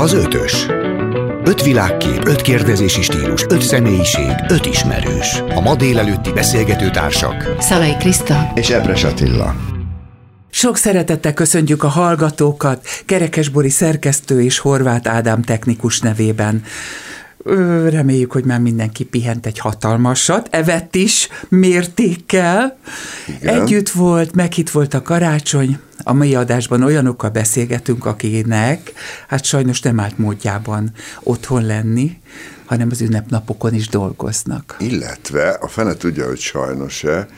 Az Ötös. 5 világkép, 5 kérdezési stílus, 5 személyiség, 5 ismerős. A ma délelőtti beszélgetőtársak Szalai Kriszta és Epres Attila. Sok szeretettel köszöntjük a hallgatókat Kerekes Bori szerkesztő és Horvát Ádám technikus nevében. Reméljük, hogy már mindenki pihent egy hatalmasat, evett is mértékkel. Igen. Együtt volt, meghitt volt a karácsony. A mai adásban olyanokkal beszélgetünk, akinek hát sajnos nem állt módjában otthon lenni, hanem az ünnepnapokon is dolgoznak. Illetve a fene tudja, hogy sajnos-e,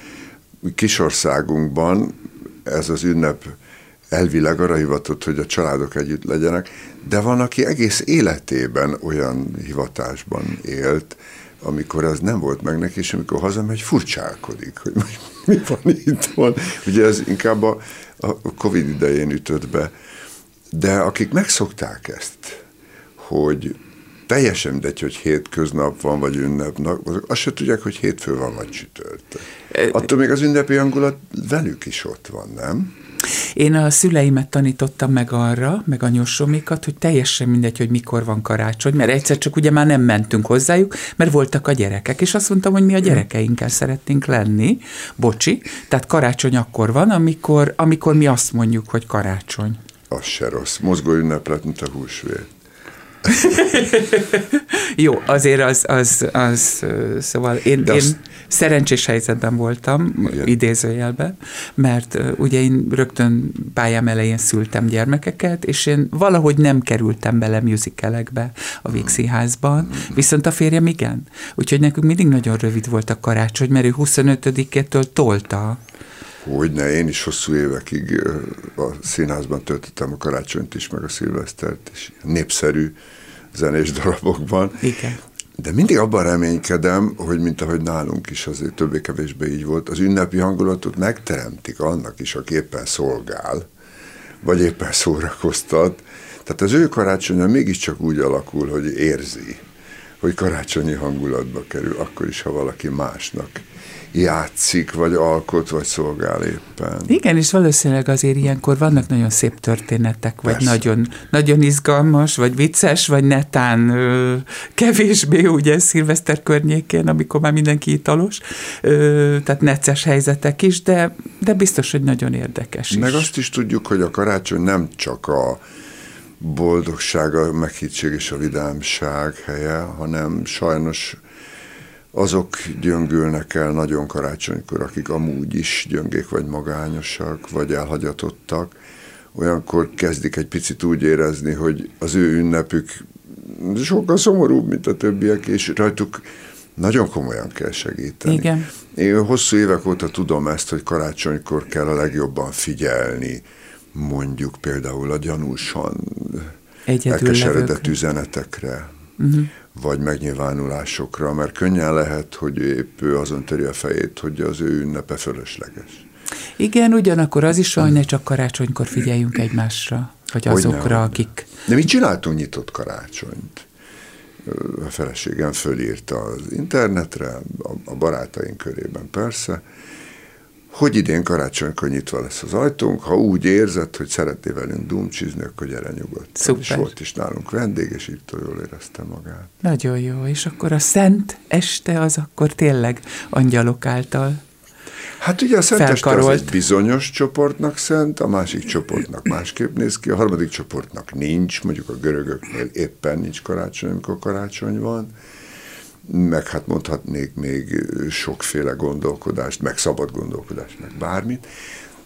kisországunkban ez az ünnep elvileg arra hivatott, hogy a családok együtt legyenek, de van, aki egész életében olyan hivatásban élt, amikor ez nem volt meg neki, és amikor hazamegy, furcsálkodik, hogy mi van itt van. Ugye ez inkább a Covid idején ütött be. De akik megszokták ezt, hogy teljesen mindegy, hogy hétköznap van, vagy ünnepnap, azt se tudják, hogy hétfő van, vagy csütörtök. Attól még az ünnepi hangulat velük is ott van, nem? Én a szüleimet tanítottam meg arra, meg anyósomikat, hogy teljesen mindegy, hogy mikor van karácsony, mert egyszer csak ugye már nem mentünk hozzájuk, mert voltak a gyerekek, és azt mondtam, hogy mi a gyerekeinkkel szeretnénk lenni, tehát karácsony akkor van, amikor mi azt mondjuk, hogy karácsony. Az se rossz, mozgó ünnep lett, mint a húsvét. Jó, azért szóval én szerencsés helyzetben voltam, igen, idézőjelben, mert ugye én rögtön pályám elején szültem gyermekeket, és én valahogy nem kerültem bele musicalekbe a Vígszínházban, viszont a férjem igen. Úgyhogy nekünk mindig nagyon rövid volt a karácsony, mert ő 25-től tolta. Hogyne, én is hosszú évekig a színházban töltöttem a karácsonyt is, meg a szilvesztert is, népszerű zenés darabokban. Igen. De mindig abban reménykedem, hogy mint ahogy nálunk is azért többé-kevésbé így volt, az ünnepi hangulatot megteremtik annak is, aki éppen szolgál, vagy éppen szórakoztat. Tehát az ő karácsonya mégiscsak úgy alakul, hogy érzi, hogy karácsonyi hangulatba kerül, akkor is, ha valaki másnak játszik, vagy alkot, vagy szolgál éppen. Igen, és valószínűleg azért ilyenkor vannak nagyon szép történetek, vagy nagyon, nagyon izgalmas, vagy vicces, vagy netán kevésbé, ugye szilveszter környékén, amikor már mindenki italos, tehát necces helyzetek is, de biztos, hogy nagyon érdekes is. Meg azt is tudjuk, hogy a karácsony nem csak a boldogság, a meghittség és a vidámság helye, hanem sajnos azok gyöngülnek el nagyon karácsonykor, akik amúgy is gyöngék, vagy magányosak, vagy elhagyatottak. Olyankor kezdik egy picit úgy érezni, hogy az ő ünnepük sokkal szomorúbb, mint a többiek, és rajtuk nagyon komolyan kell segíteni. Igen. Én hosszú évek óta tudom ezt, hogy karácsonykor kell a legjobban figyelni, mondjuk például a gyanúsan elkeseredett üzenetekre. Uh-huh. Vagy megnyilvánulásokra, mert könnyen lehet, hogy épp ő azon töri a fejét, hogy az ő ünnepe fölösleges. Igen, ugyanakkor az is, hogy ne csak karácsonykor figyeljünk egymásra, vagy azokra, akik... De mi csináltunk nyitott karácsonyt? A feleségem fölírta az internetre, a barátaink körében persze, hogy idén karácsonykor nyitva lesz az ajtónk, ha úgy érzed, hogy szeretné velünk dumcsizni, akkor gyere nyugodtan. És volt is nálunk vendég, és itt jól érezte magát. Nagyon jó, és akkor a szent este az akkor tényleg angyalok által. Hát ugye a szent felkarolt este az egy bizonyos csoportnak szent, a másik csoportnak másképp néz ki, a harmadik csoportnak nincs, mondjuk a görögöknél éppen nincs karácsony, amikor karácsony van, meg hát mondhatnék még sokféle gondolkodást, meg szabad gondolkodást, meg bármit,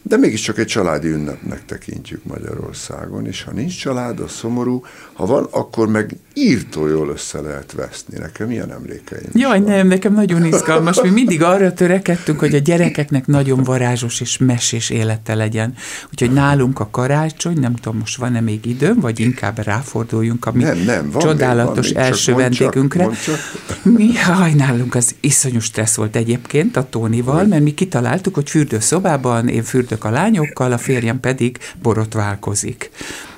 de mégiscsak egy családi ünnepnek tekintjük Magyarországon, és ha nincs család, az szomorú, ha van, akkor meg írtó jól össze lehet veszni. Nekem ilyen emlékeim. Jaj, nem, nekem nagyon izgalmas. Mi mindig arra törekedtünk, hogy a gyerekeknek nagyon varázsos és mesés élete legyen. Úgyhogy nálunk a karácsony, nem tudom, most van-e még időm, vagy inkább ráforduljunk a mi csodálatos első vendégünkre. Jaj, nálunk az iszonyú stressz volt egyébként a Tónival, mert mi kitaláltuk, hogy fürdőszobában, én fürdök a lányokkal, a férjem pedig borotválkozik.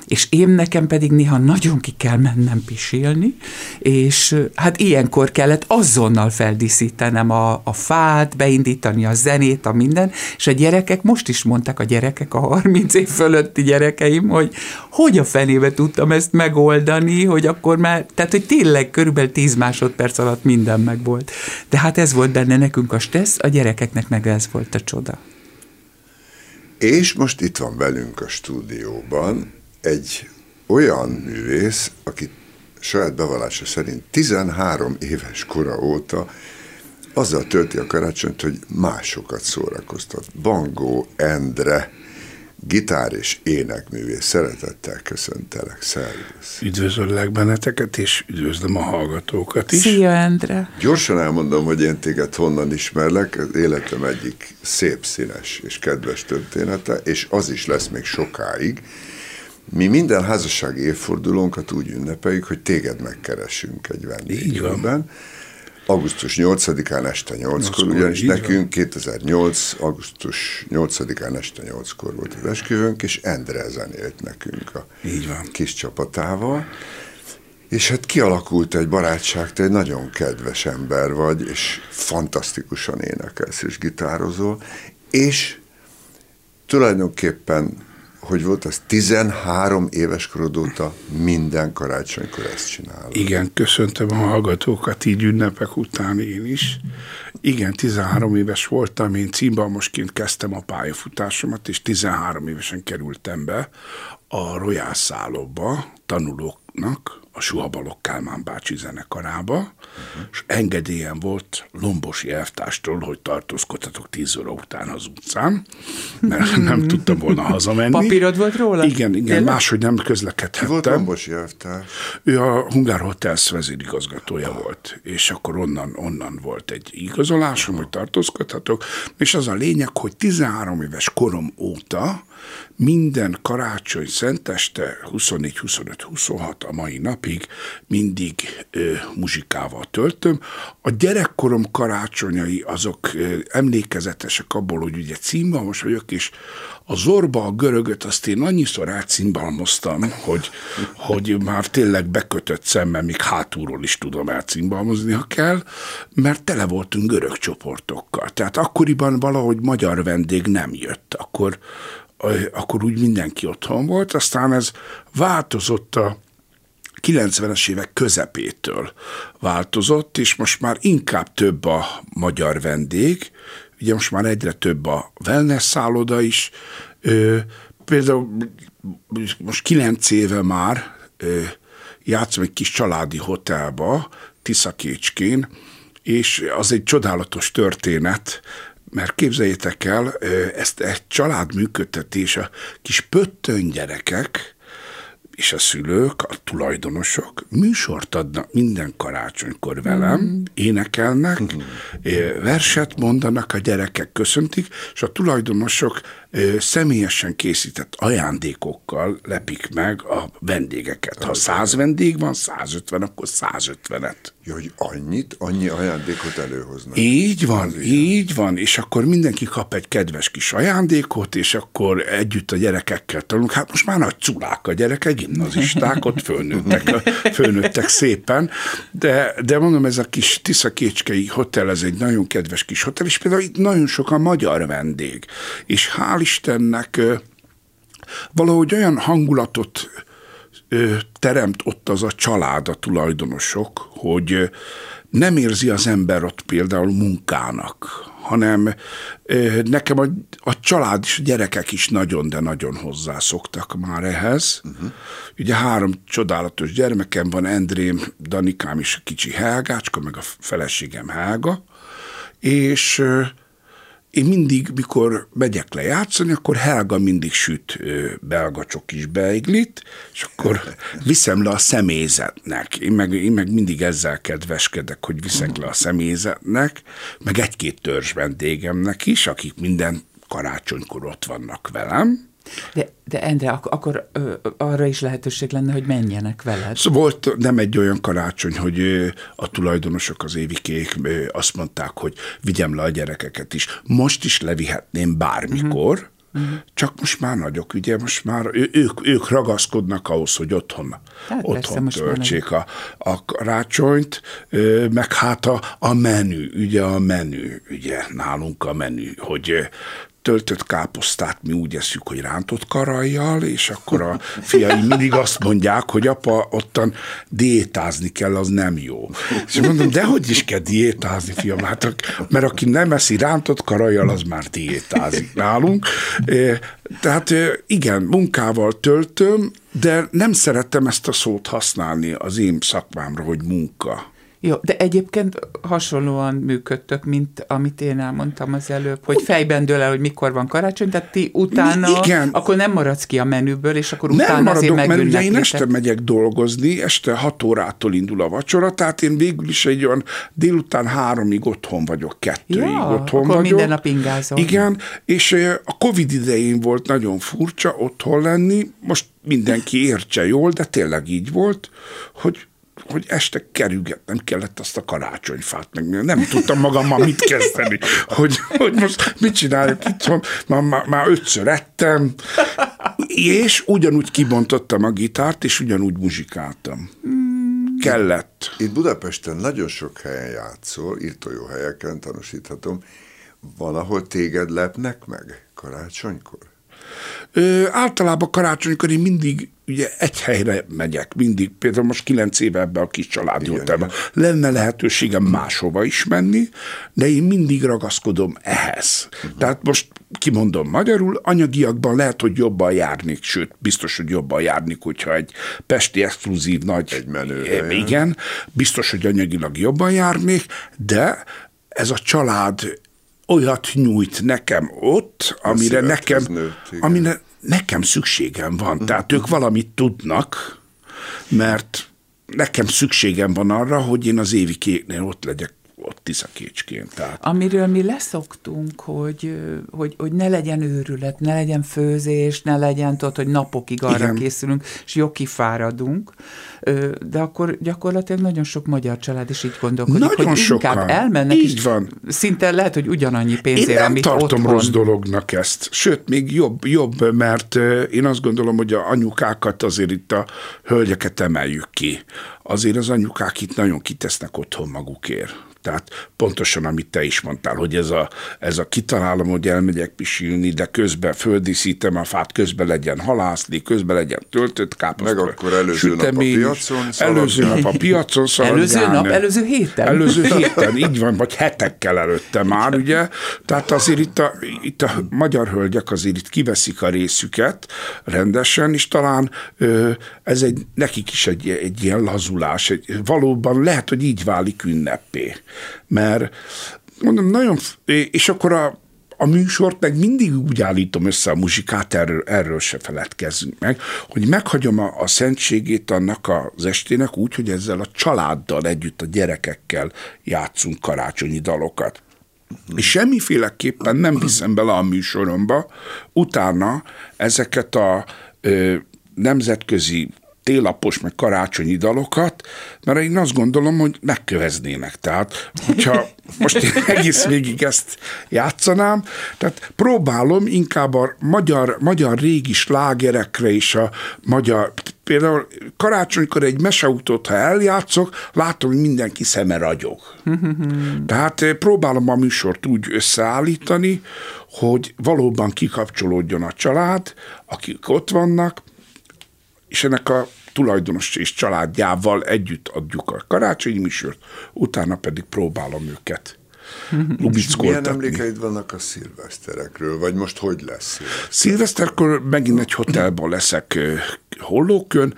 és én nekem pedig néha nagyon ki kell mennem pisilni, és hát ilyenkor kellett azonnal feldíszítenem a fát, beindítani a zenét, a minden, és a gyerekek, most is mondták a gyerekek, a 30 év fölötti gyerekeim, hogy a fenébe tudtam ezt megoldani, hogy akkor már, tehát hogy tényleg körülbelül 10 másodperc alatt minden megvolt. De hát ez volt benne nekünk a stressz, a gyerekeknek meg ez volt a csoda. És most itt van velünk a stúdióban egy olyan művész, aki saját bevallása szerint 13 éves kora óta azzal tölti a karácsonyt, hogy másokat szórakoztat. Bangó Endre, gitár- és énekművész. Szeretettel köszöntelek, szervusz! Üdvözöllek benneteket, és üdvözlöm a hallgatókat is. Szia, Endre! Gyorsan elmondom, hogy én téged honnan ismerlek. Az életem egyik szép, színes és kedves története, és az is lesz még sokáig. Mi minden házassági évfordulónkat úgy ünnepeljük, hogy téged megkeresünk egy vendégben. Augusztus 8-án este 8-kor, ugyanis nekünk 2008. augusztus 8-án este 8-kor volt az esküvőnk, és Endre ezen élt nekünk a kis csapatával. És hát kialakult egy barátság, te egy nagyon kedves ember vagy, és fantasztikusan énekelsz és gitározol, és tulajdonképpen, hogy volt az, 13 éves korod óta minden karácsonykor ezt csinálod. Igen, köszöntöm a hallgatókat így ünnepek után én is. Igen, 13 éves voltam, én cimbalmosként kezdtem a pályafutásomat, és 13 évesen kerültem be a Royal Szállóba tanulóknak, a Suhabalog Kálmán bácsi zenekarába, és engedélyem volt lombosi elvtárstól, hogy tartózkodhatok 10 óra után az utcán, mert nem tudtam volna hazamenni. Papírod volt róla? Igen, igen, máshogy nem közlekedhettem. Ki volt lombosi elvtárs? Ő a Hungár Hotels vezérigazgatója volt, és akkor onnan volt egy igazolásom, hogy tartózkodhatok, és az a lényeg, hogy 13 éves korom óta minden karácsony, szenteste, 24, 25, 26 a mai napig mindig muzsikával töltöm. A gyerekkorom karácsonyai azok emlékezetesek abból, hogy ugye cimbalmos vagyok, és a Zorba, a Görögöt azt én annyiszor elcimbalmoztam, hogy már tényleg bekötött szemmel, még hátulról is tudom elcimbalmozni, ha kell, mert tele voltunk görög csoportokkal. Tehát akkoriban valahogy magyar vendég nem jött, akkor úgy mindenki otthon volt, aztán ez változott a 90-es évek közepétől változott, és most már inkább több a magyar vendég, ugye most már egyre több a wellness szálloda is, például most 9 éve már játszom egy kis családi hotelba, Tiszakécskén, és az egy csodálatos történet, mert képzeljétek el, ezt egy család működtetés, a kis pöttöny gyerekek és a szülők, a tulajdonosok műsort adnak minden karácsonykor velem, énekelnek, verset mondanak, a gyerekek köszöntik, és a tulajdonosok személyesen készített ajándékokkal lepik meg a vendégeket. Ha 100 vendég van, 150, akkor 150-et. Ja, hogy annyi ajándékot előhoznak. Így van, így van, és akkor mindenki kap egy kedves kis ajándékot, és akkor együtt a gyerekekkel tanulunk. Hát most már nagy culák a gyerekek, gimnazisták, ott fölnőttek szépen, de mondom, ez a kis tiszakécskei hotel, ez egy nagyon kedves kis hotel, és például itt nagyon sok a magyar vendég, és hál' Istennek valahogy olyan hangulatot teremt ott az a család, a tulajdonosok, hogy nem érzi az ember ott például munkának, hanem nekem a család és a gyerekek is nagyon, de nagyon hozzászoktak már ehhez. Ugye 3 csodálatos gyermekem van, Endrém, Danikám és a kicsi Helgácska, meg a feleségem Helga, és én mindig, mikor megyek le játszani, akkor Helga mindig süt belga csokis beiglit, és akkor viszem le a személyzetnek. Én meg mindig ezzel kedveskedek, hogy viszek le a személyzetnek, meg 1-2 törzs vendégemnek is, akik minden karácsonykor ott vannak velem. De Endre, akkor arra is lehetőség lenne, hogy menjenek veled. Szóval volt nem egy olyan karácsony, hogy a tulajdonosok, az évikék azt mondták, hogy vigyem le a gyerekeket is. Most is levihetném bármikor, csak most már nagyok, ugye, most már ők ragaszkodnak ahhoz, hogy otthon töltsék a rácsonyt, meg hát a menü, ugye nálunk a menü, hogy töltött káposztát mi úgy eszük, hogy rántott karajjal, és akkor a fiai mindig azt mondják, hogy apa, ottan diétázni kell, az nem jó. És mondom, de hogy is kell diétázni, fiam, hát, mert aki nem eszi rántott karajjal, az már diétázik nálunk. Tehát igen, munkával töltöm, de nem szerettem ezt a szót használni az én szakmámra, hogy munka. Jó, de egyébként hasonlóan működtök, mint amit én elmondtam az előbb, hogy fejben dől el, hogy mikor van karácsony, tehát ti utána, igen, akkor nem maradsz ki a menüből, és akkor nem utána azért megünnepítek. Nem, én este megyek dolgozni, este 6 órától indul a vacsora, tehát én végül is egy olyan délután 3-ig otthon vagyok, 2-ig ja, otthon vagyok. Minden nap ingázol. Igen, és a Covid idején volt nagyon furcsa otthon lenni, most mindenki értse jól, de tényleg így volt, hogy este kerülgetnem kellett azt a karácsonyfát, meg nem tudtam magammal mit kezdeni, hogy most mit csináljak itthon, már 5-ször ettem, és ugyanúgy kibontottam a gitárt, és ugyanúgy muzsikáltam. Kellett. Itt Budapesten nagyon sok helyen játszol, írtó jó helyeken, tanúsíthatom, valahol téged lepnek meg karácsonykor? Általában karácsonykor én mindig ugye egy helyre megyek, mindig, például most 9 éve ebben a kis családi hotelben. Lenne lehetőségem máshova is menni, de én mindig ragaszkodom ehhez. Tehát most kimondom magyarul, anyagiakban lehet, hogy jobban járnék, sőt, biztos, hogy jobban járnék, hogyha egy pesti exkluzív nagy... Egy menő. Igen, biztos, hogy anyagilag jobban járnék, de ez a család olyat nyújt nekem ott, amire nekem... Nekem szükségem van, tehát ők valamit tudnak, mert nekem szükségem van arra, hogy én az évi kéknél ott legyek, ott Tiszakécskén. Tehát. Amiről mi leszoktunk, hogy ne legyen őrület, ne legyen főzés, ne legyen, tudod, hogy napokig arra igen, készülünk, és jó kifáradunk, de akkor gyakorlatilag nagyon sok magyar család is így gondolkodik, nagyon hogy inkább sokan elmennek, így van. Szinte lehet, hogy ugyanannyi pénzért, amit otthon. Én nem tartom rossz dolognak ezt, sőt, még jobb, mert én azt gondolom, hogy a anyukákat azért itt a hölgyeket emeljük ki. Azért az anyukák itt nagyon kitesznek otthon magukért. Tehát pontosan, amit te is mondtál, hogy ez a kitalálom, hogy elmegyek pisilni, de közben földíszítem a fát, közben legyen halászli, közben legyen töltött káposzta. Meg akkor előző nap a piacon szaladgál. Előző héten, így van, vagy hetekkel előtte már, ugye. Tehát azért itt a magyar hölgyek azért itt kiveszik a részüket rendesen, és talán ez nekik is egy ilyen lazulás. Valóban lehet, hogy így válik ünneppé. Mert mondom, nagyon, és akkor a műsort meg mindig úgy állítom össze a muzsikát, erről se feledkezzünk meg, hogy meghagyom a szentségét annak az estének úgy, hogy ezzel a családdal együtt, a gyerekekkel játszunk karácsonyi dalokat. És semmiféleképpen nem viszem bele a műsoromba utána ezeket a nemzetközi télapos, meg karácsonyi dalokat, mert én azt gondolom, hogy megköveznének. Tehát, hogyha most én egész végig ezt játszanám, tehát próbálom inkább a magyar régi slágerekre és a magyar, például karácsonykor egy meseutót, ha eljátszok, látom, hogy mindenki szeme ragyog. Tehát próbálom a műsort úgy összeállítani, hogy valóban kikapcsolódjon a család, akik ott vannak, és ennek a tulajdonos és családjával együtt adjuk a karácsonyi műsort, utána pedig próbálom őket lubickoltatni. Milyen emlékeid vannak a szilveszterekről, vagy most hogy lesz szilveszter? Szilveszterkor megint egy hotelban leszek Hollókön.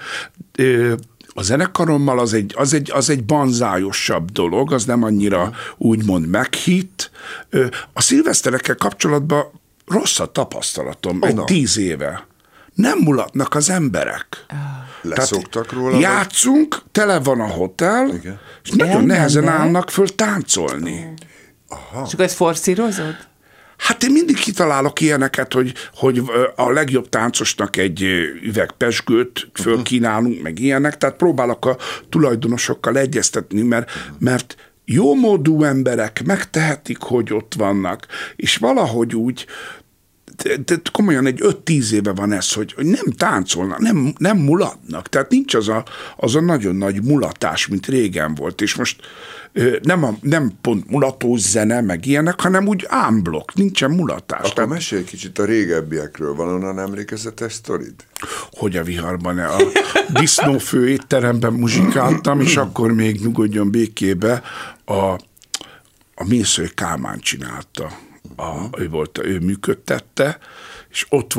A zenekarommal az egy banzájosabb dolog, az nem annyira úgymond meghitt. A szilveszterekkel kapcsolatban rossz a tapasztalatom, egy 10 éve. Nem mulatnak az emberek. Leszoktak róla? Játszunk, vagy? Tele van a hotel, igen, és nagyon nehezen állnak föl táncolni. Aha. És akkor ezt forszírozod? Hát én mindig kitalálok ilyeneket, hogy a legjobb táncosnak egy üveg pezsgőt fölkínálunk, meg ilyenek, tehát próbálok a tulajdonosokkal egyeztetni, mert jómódú emberek megtehetik, hogy ott vannak, és valahogy úgy tehát komolyan egy 5-10 éve van ez, hogy nem táncolnak, nem mulatnak. Tehát nincs az a nagyon nagy mulatás, mint régen volt. És most nem pont mulatós zene, meg ilyenek, hanem úgy ámblok, nincsen mulatás. Akkor tehát... mesélj kicsit a régebbiekről, valóban emlékezetes sztorid? Hogy a viharban a disznófő étteremben muzsikáltam, és akkor még nyugodjon békébe a Mészői Kálmán csinálta. Ő működtette, és ott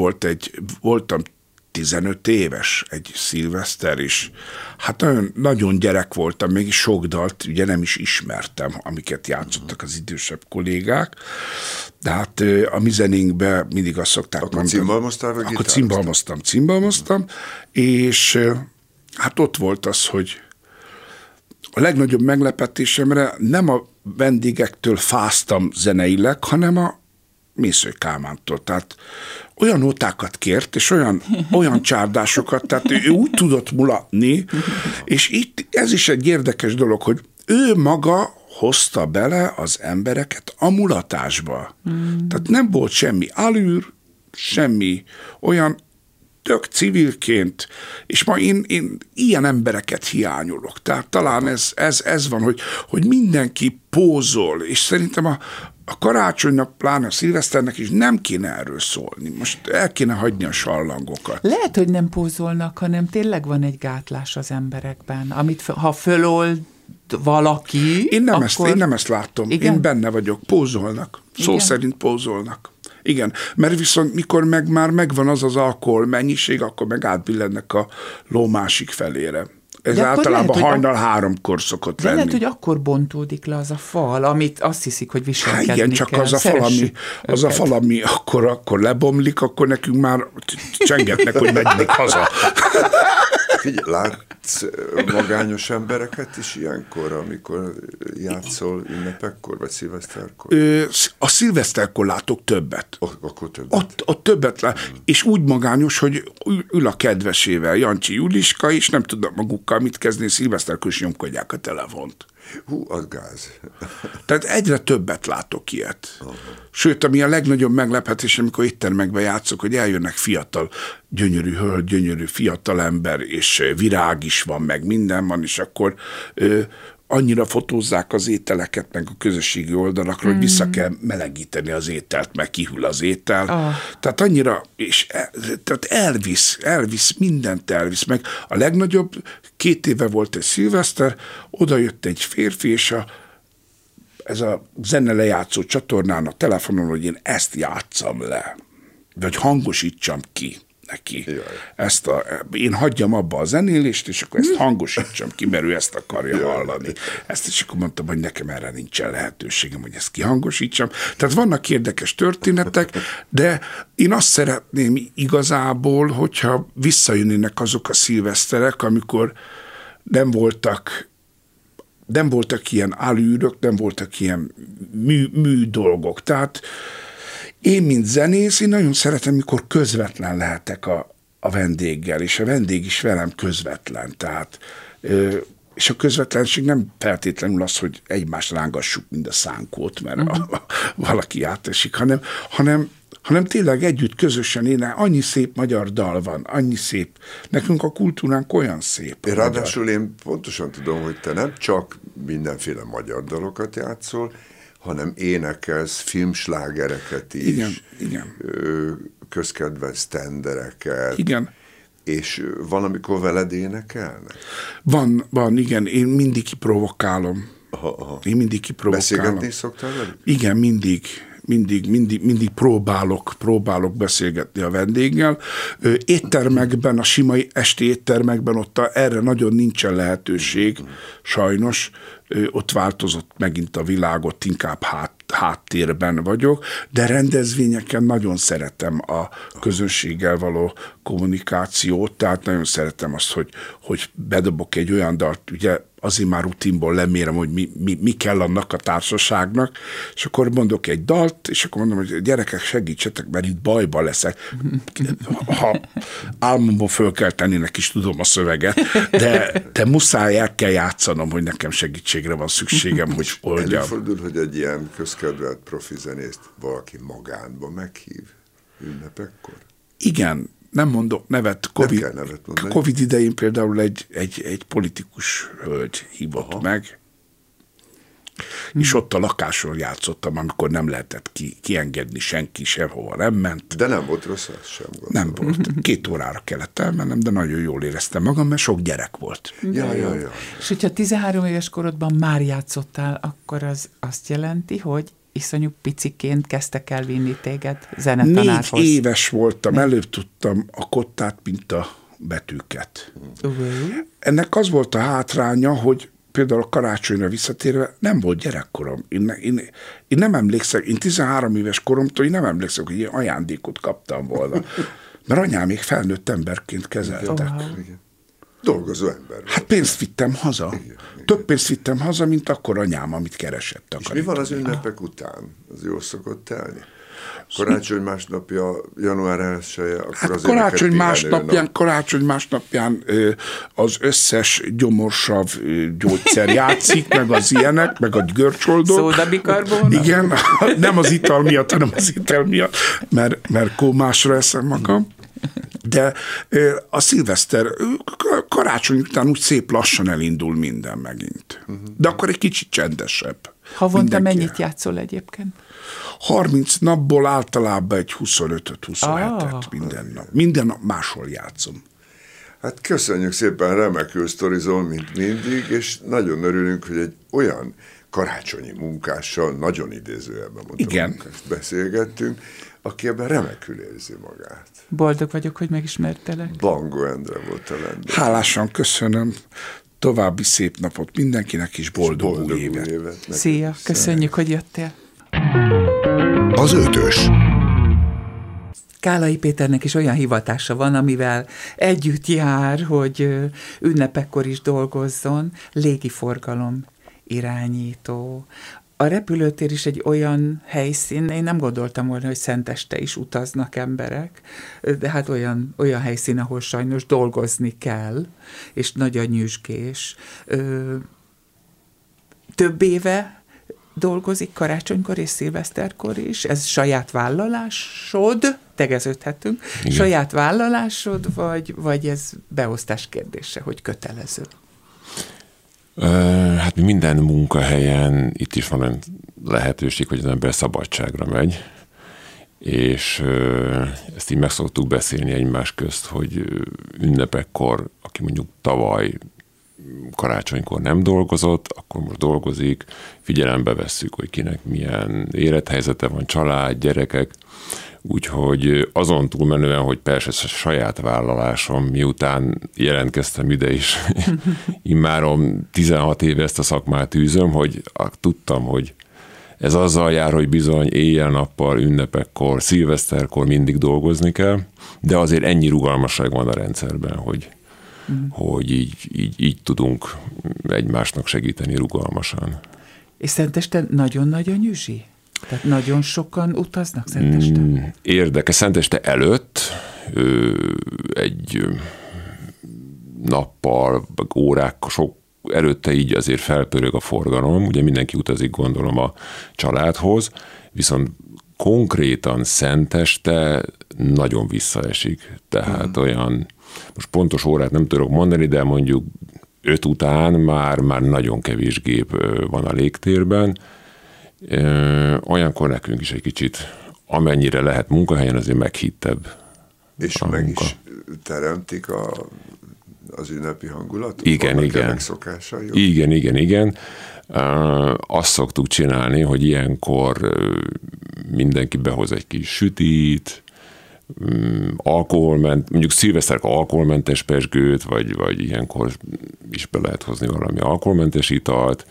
voltam 15 éves, egy szilveszter is. Hát nagyon gyerek voltam, még sok dalt ugye nem is ismertem, amiket játszottak az idősebb kollégák, de hát a mi zenénkben mindig azt szokták mondani. Akkor cimbalmoztál, vagy gitároztál? Akkor cimbalmoztam, és hát ott volt az, hogy a legnagyobb meglepetésemre nem a vendégektől fáztam zeneileg, hanem a Mészői Kálmántól. Tehát olyan notákat kért, és olyan csárdásokat, tehát ő úgy tudott mulatni, és itt ez is egy érdekes dolog, hogy ő maga hozta bele az embereket a mulatásba. Tehát nem volt semmi alűr, semmi olyan tök civilként, és ma én ilyen embereket hiányolok. Tehát talán ez van, hogy mindenki pózol, és szerintem a karácsonynak, pláne a szilveszternek is nem kéne erről szólni. Most el kéne hagyni a sallangokat. Lehet, hogy nem pózolnak, hanem tényleg van egy gátlás az emberekben, amit ha fölold valaki, én nem ezt látom. Igen? Én benne vagyok. Pózolnak. Szó szerint pózolnak. Igen, mert viszont mikor meg már megvan az alkohol mennyiség, akkor meg átbillennek a ló másik felére. Ez általában lehet, hajnal 3-kor szokott lenni. Lehet, hogy akkor bontódik le az a fal, amit azt hiszik, hogy viselkedni kell. Igen, csak az a fal, ami akkor lebomlik, akkor nekünk már csengetnek, hogy megynek haza. Figyelj, látsz magányos embereket is ilyenkor, amikor játszol ünnepekkor, vagy szilveszterkor? A szilveszterkor látok többet. Akkor többet. Ott többet lát, és úgy magányos, hogy ül a kedvesével, Jancsi, Juliska, és nem tudnak magukkal mit kezdeni, szilveszterkor is nyomkodják a telefont. Hú, az gáz. Tehát egyre többet látok ilyet. Aha. Sőt, ami a legnagyobb meglepetés, amikor éttermekben játszok, hogy eljönnek fiatal, gyönyörű hölgy, gyönyörű fiatal ember, és virág is van, meg minden van, és akkor annyira fotózzák az ételeket, meg a közösségi oldalakra, hogy vissza kell melegíteni az ételt, meg kihűl az étel. Oh. Tehát annyira, és tehát elvisz, mindent elvisz. Meg a legnagyobb, 2 éve volt egy szilveszter, oda jött egy férfi, és ez a zene lejátszó csatornán a telefonon, hogy én ezt játszam le, vagy hangosítsam ki neki. Jaj. Én hagyjam abba a zenélést, és akkor ezt hangosítsam ki, mert ő ezt akarja hallani. Ezt is akkor mondtam, hogy nekem erre nincsen lehetőségem, hogy ezt kihangosítsam. Tehát vannak érdekes történetek, de én azt szeretném igazából, hogyha visszajönnének azok a szilveszterek, amikor nem voltak ilyen alűrök, nem voltak ilyen mű dolgok. Tehát én, mint zenész, én nagyon szeretem, mikor közvetlen lehetek a vendéggel, és a vendég is velem közvetlen. Tehát, és a közvetlenség nem feltétlenül az, hogy egymást rángassuk, mint a szánkót, mert valaki átesik, hanem tényleg együtt, közösen éne, annyi szép magyar dal van, annyi szép. Nekünk a kultúránk olyan szép. Ráadásul én pontosan tudom, hogy te nem csak mindenféle magyar dalokat játszol, hanem énekelsz filmslágereket is, igen. Közkedvenc tendereket. Igen. És van, amikor veled énekelnek? Van, igen, én mindig kiprovokálom. Beszélgetni szoktál velük? Igen, mindig próbálok beszélgetni a vendéggel. Éttermekben, a sima esti éttermekben erre nagyon nincsen lehetőség, sajnos. Ott változott megint a világot, inkább háttérben vagyok, de rendezvényeken nagyon szeretem a közönséggel való kommunikációt, tehát nagyon szeretem azt, hogy bedobok egy olyan dalt, ugye azért már rutinból lemérem, hogy mi kell annak a társaságnak, és akkor mondok egy dalt, és akkor mondom, hogy gyerekek, segítsetek, mert itt bajba leszek. Ha álmomból fölkeltenének is, tudom a szöveget, de muszáj, el kell játszanom, hogy nekem segítségre van szükségem, hogy oldjam. Előfordul, hogy egy ilyen közkedvelt profi zenészt valaki magánba meghív? ünnepekkor? Igen, nem mondok nevet. COVID, nem kell nevet mondani. Covid idején például egy politikus hölgy hívott meg, és ott a lakáson játszottam, amikor nem lehetett kiengedni senki, sehova nem ment. De nem volt rossz, az sem gondolom. Nem volt. 2 órára kellett elmennem, de nagyon jól éreztem magam, mert sok gyerek volt. Ja. És hogyha 13 éves korodban már játszottál, akkor az azt jelenti, hogy iszonyú piciként kezdtek el vinni téged zenetanárhoz. 4 éves voltam, előbb tudtam a kottát, mint a betűket. Ennek az volt a hátránya, hogy például a karácsonyra visszatérve nem volt gyerekkorom. Én nem emlékszem, én 13 éves koromtól én nem emlékszem, hogy ilyen ajándékot kaptam volna. Mert anyám még felnőtt emberként kezeltek. Dolgozó ember. Hát pénzt vittem haza. Több pénzt vittem haza, mint akkor anyám, amit keresett. Takarítani. És mi van az ünnepek után? Az jól szokott telni? Karácsony másnapja, január 1-e, akkor hát az karácsony másnapján az összes gyomorsav gyógyszer játszik, meg az ilyenek, meg a görcsoldók. Szódabikarbónak? Igen, nem az ital miatt, hanem az ital miatt, mert kómásra eszem magam. De a szilveszter, karácsony után úgy szép lassan elindul minden megint. De akkor egy kicsit csendesebb. Havonta mennyit játszol egyébként? 30 napból általában egy 25-27-et minden nap. Minden nap máshol játszom. Hát köszönjük szépen, remekül sztorizol, mint mindig, és nagyon örülünk, hogy egy olyan karácsonyi munkással, nagyon idézőjelben mondtam, beszélgettünk, aki ebben remekül érzi magát. Boldog vagyok, hogy megismertelek. Bangó Endre volt a vendég. Hálásan köszönöm. További szép napot mindenkinek, és boldog új évet. Szia, köszönjük, hogy jöttél. Az Ötös. Kálai Péternek is olyan hivatása van, amivel együtt jár, hogy ünnepekkor is dolgozzon, légiforgalom irányító. A repülőtér is egy olyan helyszín, én nem gondoltam volna, hogy szenteste is utaznak emberek, de hát olyan helyszín, ahol sajnos dolgozni kell, és nagy a nyüzsgés. Több éve dolgozik karácsonykor és szilveszterkor is, ez saját vállalásod, tegeződhetünk, igen. Saját vállalásod, vagy ez beosztás kérdése, hogy kötelező? Hát minden munkahelyen itt is van lehetőség, hogy az ember szabadságra megy, és ezt így meg szoktuk beszélni egymás közt, hogy ünnepekkor, aki mondjuk tavaly karácsonykor nem dolgozott, akkor most dolgozik, figyelembe vesszük, hogy kinek milyen élethelyzete van, család, gyerekek, úgyhogy azon túlmenően, hogy persze saját vállalásom, miután jelentkeztem ide is, immáron 16 éve ezt a szakmát űzöm, hogy tudtam, hogy ez azzal jár, hogy bizony éjjel-nappal, ünnepekkor, szilveszterkor mindig dolgozni kell, de azért ennyi rugalmasság van a rendszerben, hogy így tudunk egymásnak segíteni rugalmasan. És szentesten nagyon-nagyon nyüzsi? Tehát nagyon sokan utaznak szenteste? Érdekes, szenteste előtt egy nappal, órák sok előtte így azért felpörög a forgalom, ugye mindenki utazik gondolom a családhoz, viszont konkrétan szenteste nagyon visszaesik, tehát olyan, most pontos órát nem tudok mondani, de mondjuk 5 után már nagyon kevés gép van a légtérben. Olyankor nekünk is egy kicsit, amennyire lehet munkahelyen, azért meghittebb. És meg is teremtik az ünnepi hangulatot? Igen. Igen. Azt szoktuk csinálni, hogy ilyenkor mindenki behoz egy kis sütit, mondjuk szilveszterkor alkoholmentes pesgőt, vagy ilyenkor is be lehet hozni valami alkoholmentes italt,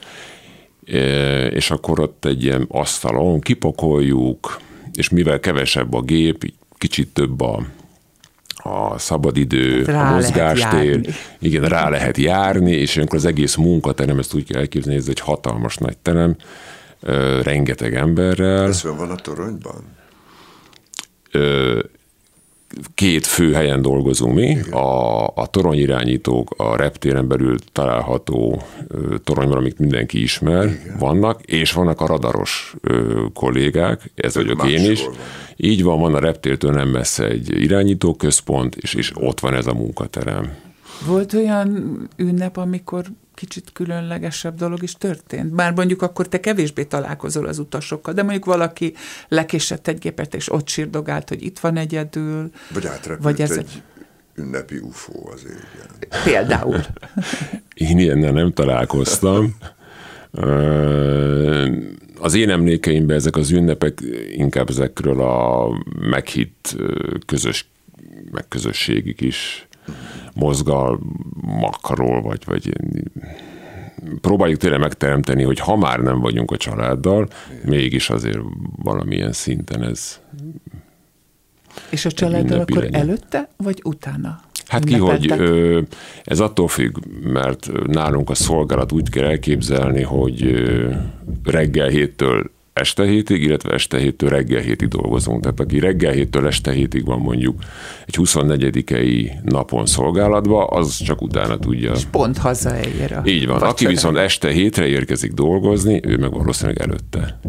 és akkor ott egy ilyen asztalon kipakoljuk, és mivel kevesebb a gép, kicsit több a szabadidő, a mozgástér, igen, rá lehet járni, és ilyenkor az egész munkaterem, ezt úgy kell elképzelni, ez egy hatalmas nagy terem, rengeteg emberrel. Ez van a toronyban? két fő helyen dolgozunk mi, a toronyirányítók a reptéren belül található toronyban, amit mindenki ismer, igen, vannak, és vannak a radaros kollégák, ez vagyok én is. Így van, van a reptértől nem messze egy irányítóközpont, és ott van ez a munkaterem. Volt olyan ünnep, amikor kicsit különlegesebb dolog is történt? Bár mondjuk akkor te kevésbé találkozol az utasokkal, de mondjuk valaki lekésett egy gépet, és ott sírdogált, hogy itt van egyedül. Vagy átrepült vagy ez egy ünnepi UFO az égen. Például. Én ilyennel nem találkoztam. Az én emlékeimben ezek az ünnepek inkább ezekről a meghitt közösségi kis mozgalmakról, vagy próbáljuk tényleg megteremteni, hogy ha már nem vagyunk a családdal, mégis azért valamilyen szinten ez. És a családdal akkor előtte, vagy utána? Hát ki, hogy ez attól függ, mert nálunk a szolgálat úgy kell elképzelni, hogy reggel héttől este hétig, illetve este héttől reggel hétig dolgozunk. Tehát aki reggel héttől este hétig van mondjuk egy 24-i napon szolgálatban, az csak utána tudja. És pont hazaér. Így van. Aki viszont este hétre érkezik dolgozni, ő meg valószínűleg előtte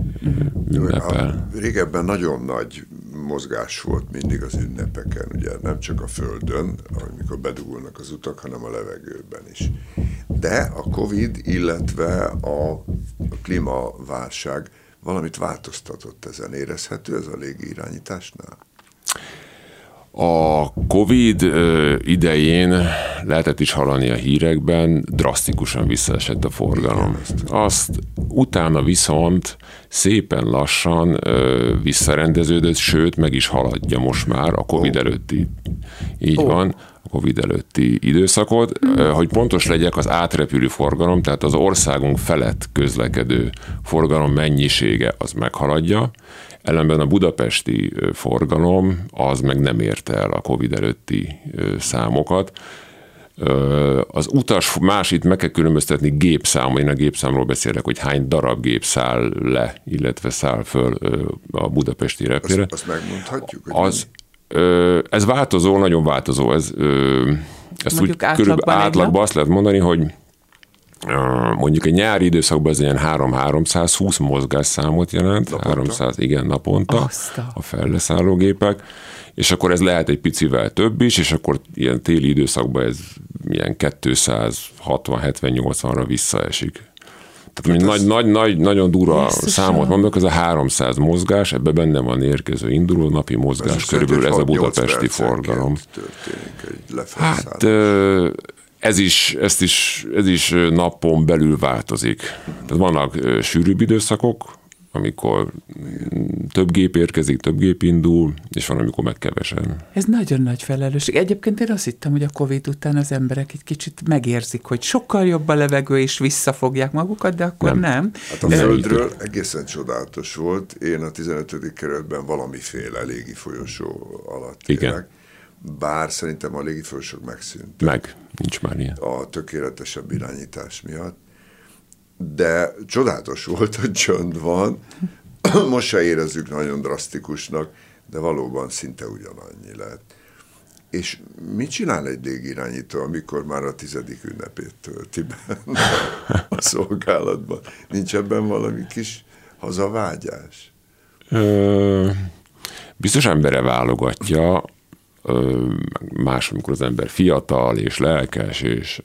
ünnepel. Régebben nagyon nagy mozgás volt mindig az ünnepeken, ugye nem csak a földön, amikor bedugulnak az utak, hanem a levegőben is. De a Covid, illetve a klímaválság valamit változtatott ezen. Érezhető ez a légirányításnál? A Covid idején lehetett is hallani a hírekben, drasztikusan visszaesett a forgalom. Azt utána viszont szépen lassan visszarendeződött, sőt, meg is haladja most már a Covid előtti. Így van, a Covid előtti időszakot. Hogy pontos legyek, az átrepülő forgalom, tehát az országunk felett közlekedő forgalom mennyisége az meghaladja, ellenben a budapesti forgalom az meg nem érte el a Covid előtti számokat. Az utas, más itt meg kell különböztetni gépszám, én a gépszámról beszélek, hogy hány darab gép száll le, illetve száll föl a budapesti reptére. Azt megmondhatjuk? Ez változó, nagyon változó. Ezt úgy körülbelül átlagban azt lehet mondani, hogy mondjuk egy nyári időszakban ez ilyen 3-320 mozgásszámot jelent, naponta. 300, igen, naponta a felleszállógépek, és akkor ez lehet egy picivel több is, és akkor ilyen téli időszakban ez ilyen 260-70-80-ra visszaesik. Tehát nagyon durva számot mondok, ez a 300 mozgás, ebben benne van érkező induló napi mozgás, körülbelül ez a budapesti forgalom. Hát ez is napon belül változik. Tehát vannak sűrűbb időszakok, amikor több gép érkezik, több gép indul, és van, amikor meg kevesen. Ez nagyon nagy felelősség. Egyébként én azt hittem, hogy a Covid után az emberek egy kicsit megérzik, hogy sokkal jobb a levegő, és visszafogják magukat, de akkor nem. Hát a földről egészen csodálatos volt. Én a 15. kerületben valamiféle légi folyosó alatt élek. Bár szerintem a légifolyosok megszűntek. Nincs már ilyen. A tökéletesebb irányítás miatt. De csodálatos volt, hogy csönd van. Most se érezzük nagyon drasztikusnak, de valóban szinte ugyanannyi lett. És mit csinál egy légirányító, amikor már a 10. ünnepét tölti benne a szolgálatban? Nincs ebben valami kis hazavágyás? Biztos embere válogatja, más, amikor az ember fiatal és lelkes, és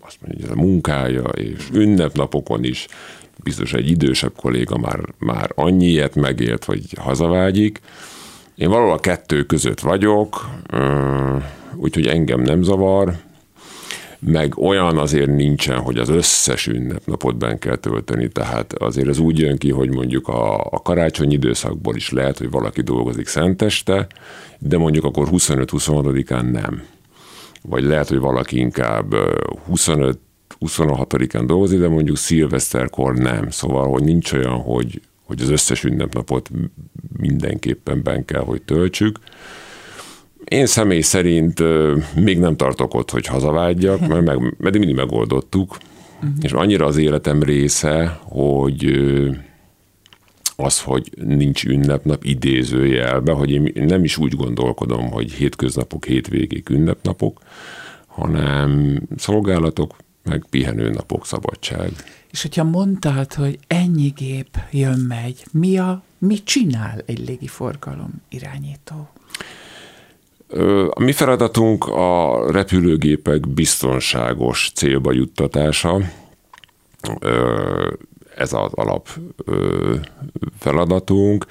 azt mondja, hogy ez a munkája, és ünnepnapokon is biztos egy idősebb kolléga már annyi ilyet megélt, hogy hazavágyik. Én valahol a kettő között vagyok, úgyhogy engem nem zavar, meg olyan azért nincsen, hogy az összes ünnepnapot benn kell tölteni, tehát azért ez úgy jön ki, hogy mondjuk a karácsonyi időszakból is lehet, hogy valaki dolgozik szenteste, de mondjuk akkor 25-26-án nem. Vagy lehet, hogy valaki inkább 25-26-án dolgozik, de mondjuk szilveszterkor nem. Szóval, hogy nincs olyan, hogy az összes ünnepnapot mindenképpen benn kell, hogy töltsük. Én személy szerint még nem tartok ott, hogy hazavágyjak, mert mindig megoldottuk, és annyira az életem része, hogy az, hogy nincs ünnepnap idézőjelben, hogy én nem is úgy gondolkodom, hogy hétköznapok, hétvégék ünnepnapok, hanem szolgálatok, meg pihenőnapok, szabadság. És hogyha mondtad, hogy ennyi gép jön-megy, mit csinál egy légiforgalom irányító? A mi feladatunk a repülőgépek biztonságos célba juttatása. Ez az alap feladatunk,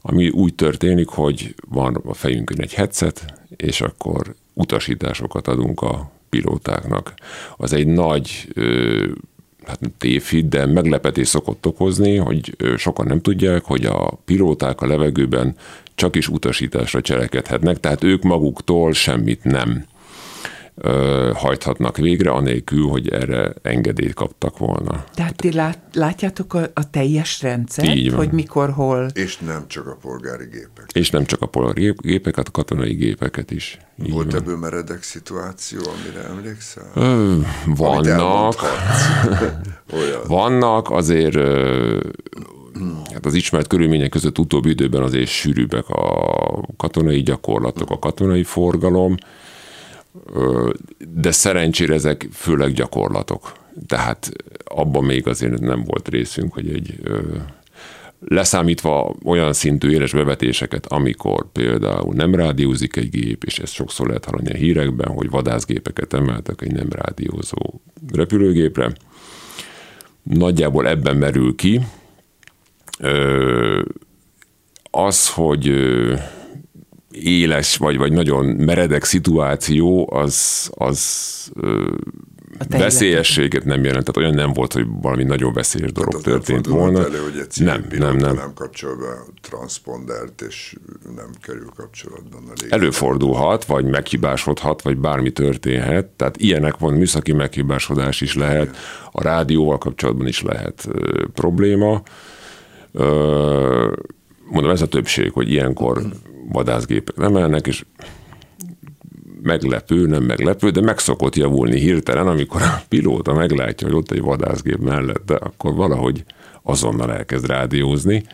ami úgy történik, hogy van a fejünkön egy headset, és akkor utasításokat adunk a pilótáknak. Az egy nagy tévhit, de meglepetés szokott okozni, hogy sokan nem tudják, hogy a pilóták a levegőben csak is utasításra cselekedhetnek, tehát ők maguktól semmit nem hajthatnak végre, anélkül, hogy erre engedélyt kaptak volna. Tehát ti látjátok a teljes rendszert, hogy mikor, hol... És nem csak a polgári gépek. És nem csak a polgári gépeket, a katonai gépeket is. Volt ebből meredek szituáció, amire emlékszel? Vannak azért... Hát az ismert körülmények között utóbbi időben azért sűrűbbek a katonai gyakorlatok, a katonai forgalom, de szerencsére ezek főleg gyakorlatok. Tehát abban még azért nem volt részünk, hogy leszámítva olyan szintű éles bevetéseket, amikor például nem rádiózik egy gép, és ezt sokszor lehet hallani a hírekben, hogy vadászgépeket emeltek egy nem rádiózó repülőgépre. Nagyjából ebben merül ki. Az, hogy éles vagy nagyon meredek szituáció, az veszélyességet nem jelent. Tehát olyan nem volt, hogy valami nagyon veszélyes dolog történt volna. Elő, hogy egy civil nem kapcsol be a transpondert, és nem kerül kapcsolatban a légi. Előfordulhat, vagy meghibásodhat, vagy bármi történhet. Tehát ilyenek van, műszaki meghibásodás is lehet, igen. A rádióval kapcsolatban is lehet probléma. Mondom, ez a többség, hogy ilyenkor vadászgépek emelnek, és meglepő, nem meglepő, de meg szokott javulni hirtelen, amikor a pilóta meglátja, hogy ott egy vadászgép mellett, de akkor valahogy azonnal elkezd rádiózni.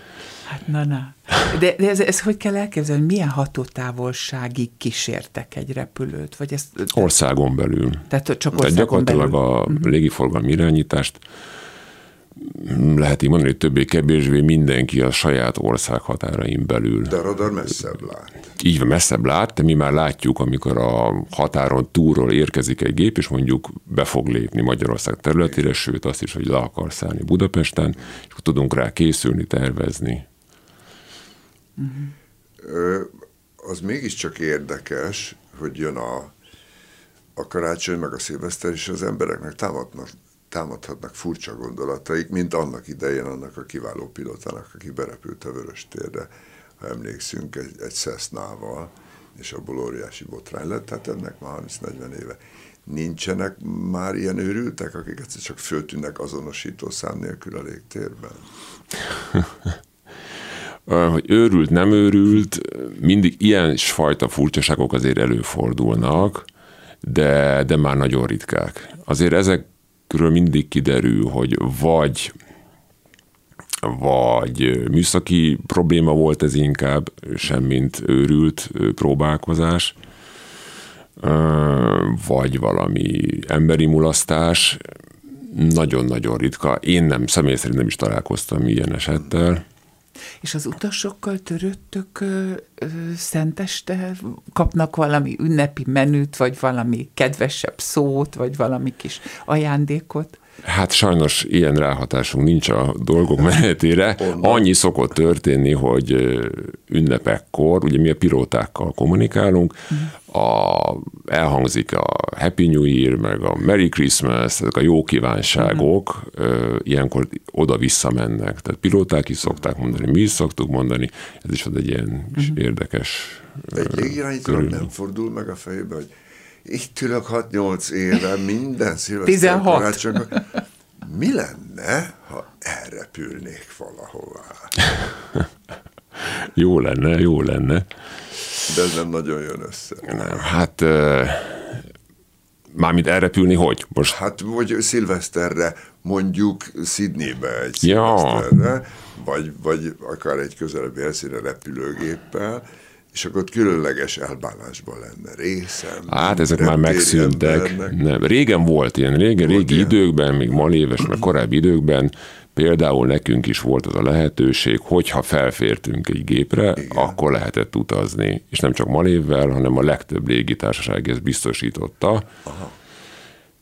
Hát na. De ez hogy kell elképzelni, milyen hatótávolságig kísértek egy repülőt? Vagy ezt, országon belül. Tehát csak országon belül. Tehát gyakorlatilag a légiforgalmi irányítást lehet így mondani, hogy többé-kevésbé mindenki a saját ország határain belül. De a radar messzebb lát. Így van, messzebb lát, de mi már látjuk, amikor a határon túlról érkezik egy gép, és mondjuk be fog lépni Magyarország területére, sőt azt is, hogy le akar szállni Budapesten, és tudunk rá készülni, tervezni. Az mégiscsak érdekes, hogy jön a karácsony, meg a szilveszter, és az embereknek támadhatnak furcsa gondolataik, mint annak idején annak a kiváló pilótának, aki berepült a Vöröstérre, ha emlékszünk, egy Cessnával, és abból óriási botrány lett, tehát ennek már 30-40 éve. Nincsenek már ilyen őrültek, akik egyszer csak föltűnnek azonosító szám nélkül a légtérben? Hogy őrült, nem őrült, mindig ilyen fajta furcsaságok azért előfordulnak, de már nagyon ritkák. Azért ezekről mindig kiderül, hogy vagy műszaki probléma volt ez inkább, semmint őrült próbálkozás, vagy valami emberi mulasztás. Nagyon-nagyon ritka. Én személy szerint nem is találkoztam ilyen esettel. És az utasokkal törődtök, szenteste kapnak valami ünnepi menüt, vagy valami kedvesebb szót, vagy valami kis ajándékot? Hát sajnos ilyen ráhatásunk nincs a dolgok menetére. Annyi szokott történni, hogy ünnepekkor, ugye mi a pilótákkal kommunikálunk, elhangzik a Happy New Year, meg a Merry Christmas, ezek a jó kívánságok ilyenkor oda-vissza mennek. Tehát pilóták is szokták mondani, mi is szoktuk mondani, ez is ad egy ilyen érdekes... Egy légirányítónak nem fordul meg a fejébe, hogy itt ülök 6-8 éve, minden szilveszter karácsonykor. Mi lenne, ha elrepülnék valahová? jó lenne. De ez nem nagyon jön össze. Nem, hát Mármint elrepülni hogy? Most... Hát, vagy szilveszterre, mondjuk Sydneybe egy szilveszterre, vagy akár egy közelebbi helyszínre repülőgéppel, és akkor ott különleges elbánásban lenne részem. Hát ezek már megszűntek. Nem, régen volt ilyen, régi időkben, még maléves, meg korábbi időkben, például nekünk is volt az a lehetőség, hogyha felfértünk egy gépre, igen, akkor lehetett utazni. És nem csak malévvel, hanem a legtöbb légitársaság ezt biztosította. Aha.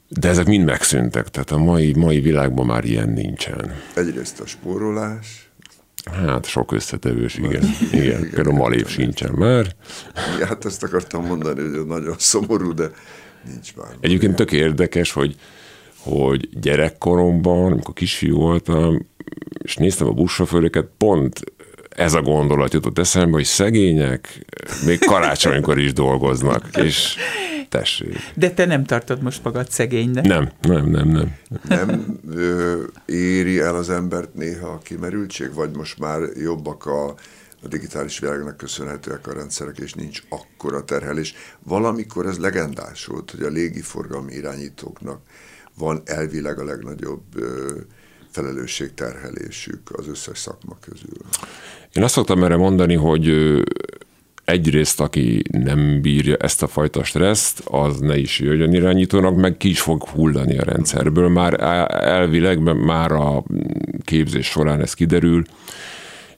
De ezek mind megszűntek, tehát a mai világban már ilyen nincsen. Egyrészt a spórolás. Hát sok összetevős, igen. Például malév sincsen már. Ja, hát ezt akartam mondani, hogy nagyon szomorú, de nincs már. Egyébként tök érdekes, hogy gyerekkoromban, amikor kisfiú voltam, és néztem a buszsofőröket, pont ez a gondolat jutott eszembe, hogy szegények még karácsonykor is dolgoznak, és tessék. De te nem tartod most magad szegénynek. Nem. Nem éri el az embert néha a kimerültség, vagy most már jobbak a digitális világnak köszönhetőek a rendszerek, és nincs akkora terhelés. Valamikor ez legendás volt, hogy a légiforgalmi irányítóknak van elvileg a legnagyobb felelősségterhelésük az összes szakma közül. Én azt szoktam erre mondani, hogy egyrészt, aki nem bírja ezt a fajta stresszt, az ne is jöjjön irányítónak, meg ki is fog hullani a rendszerből. Már elvileg, már a képzés során ez kiderül,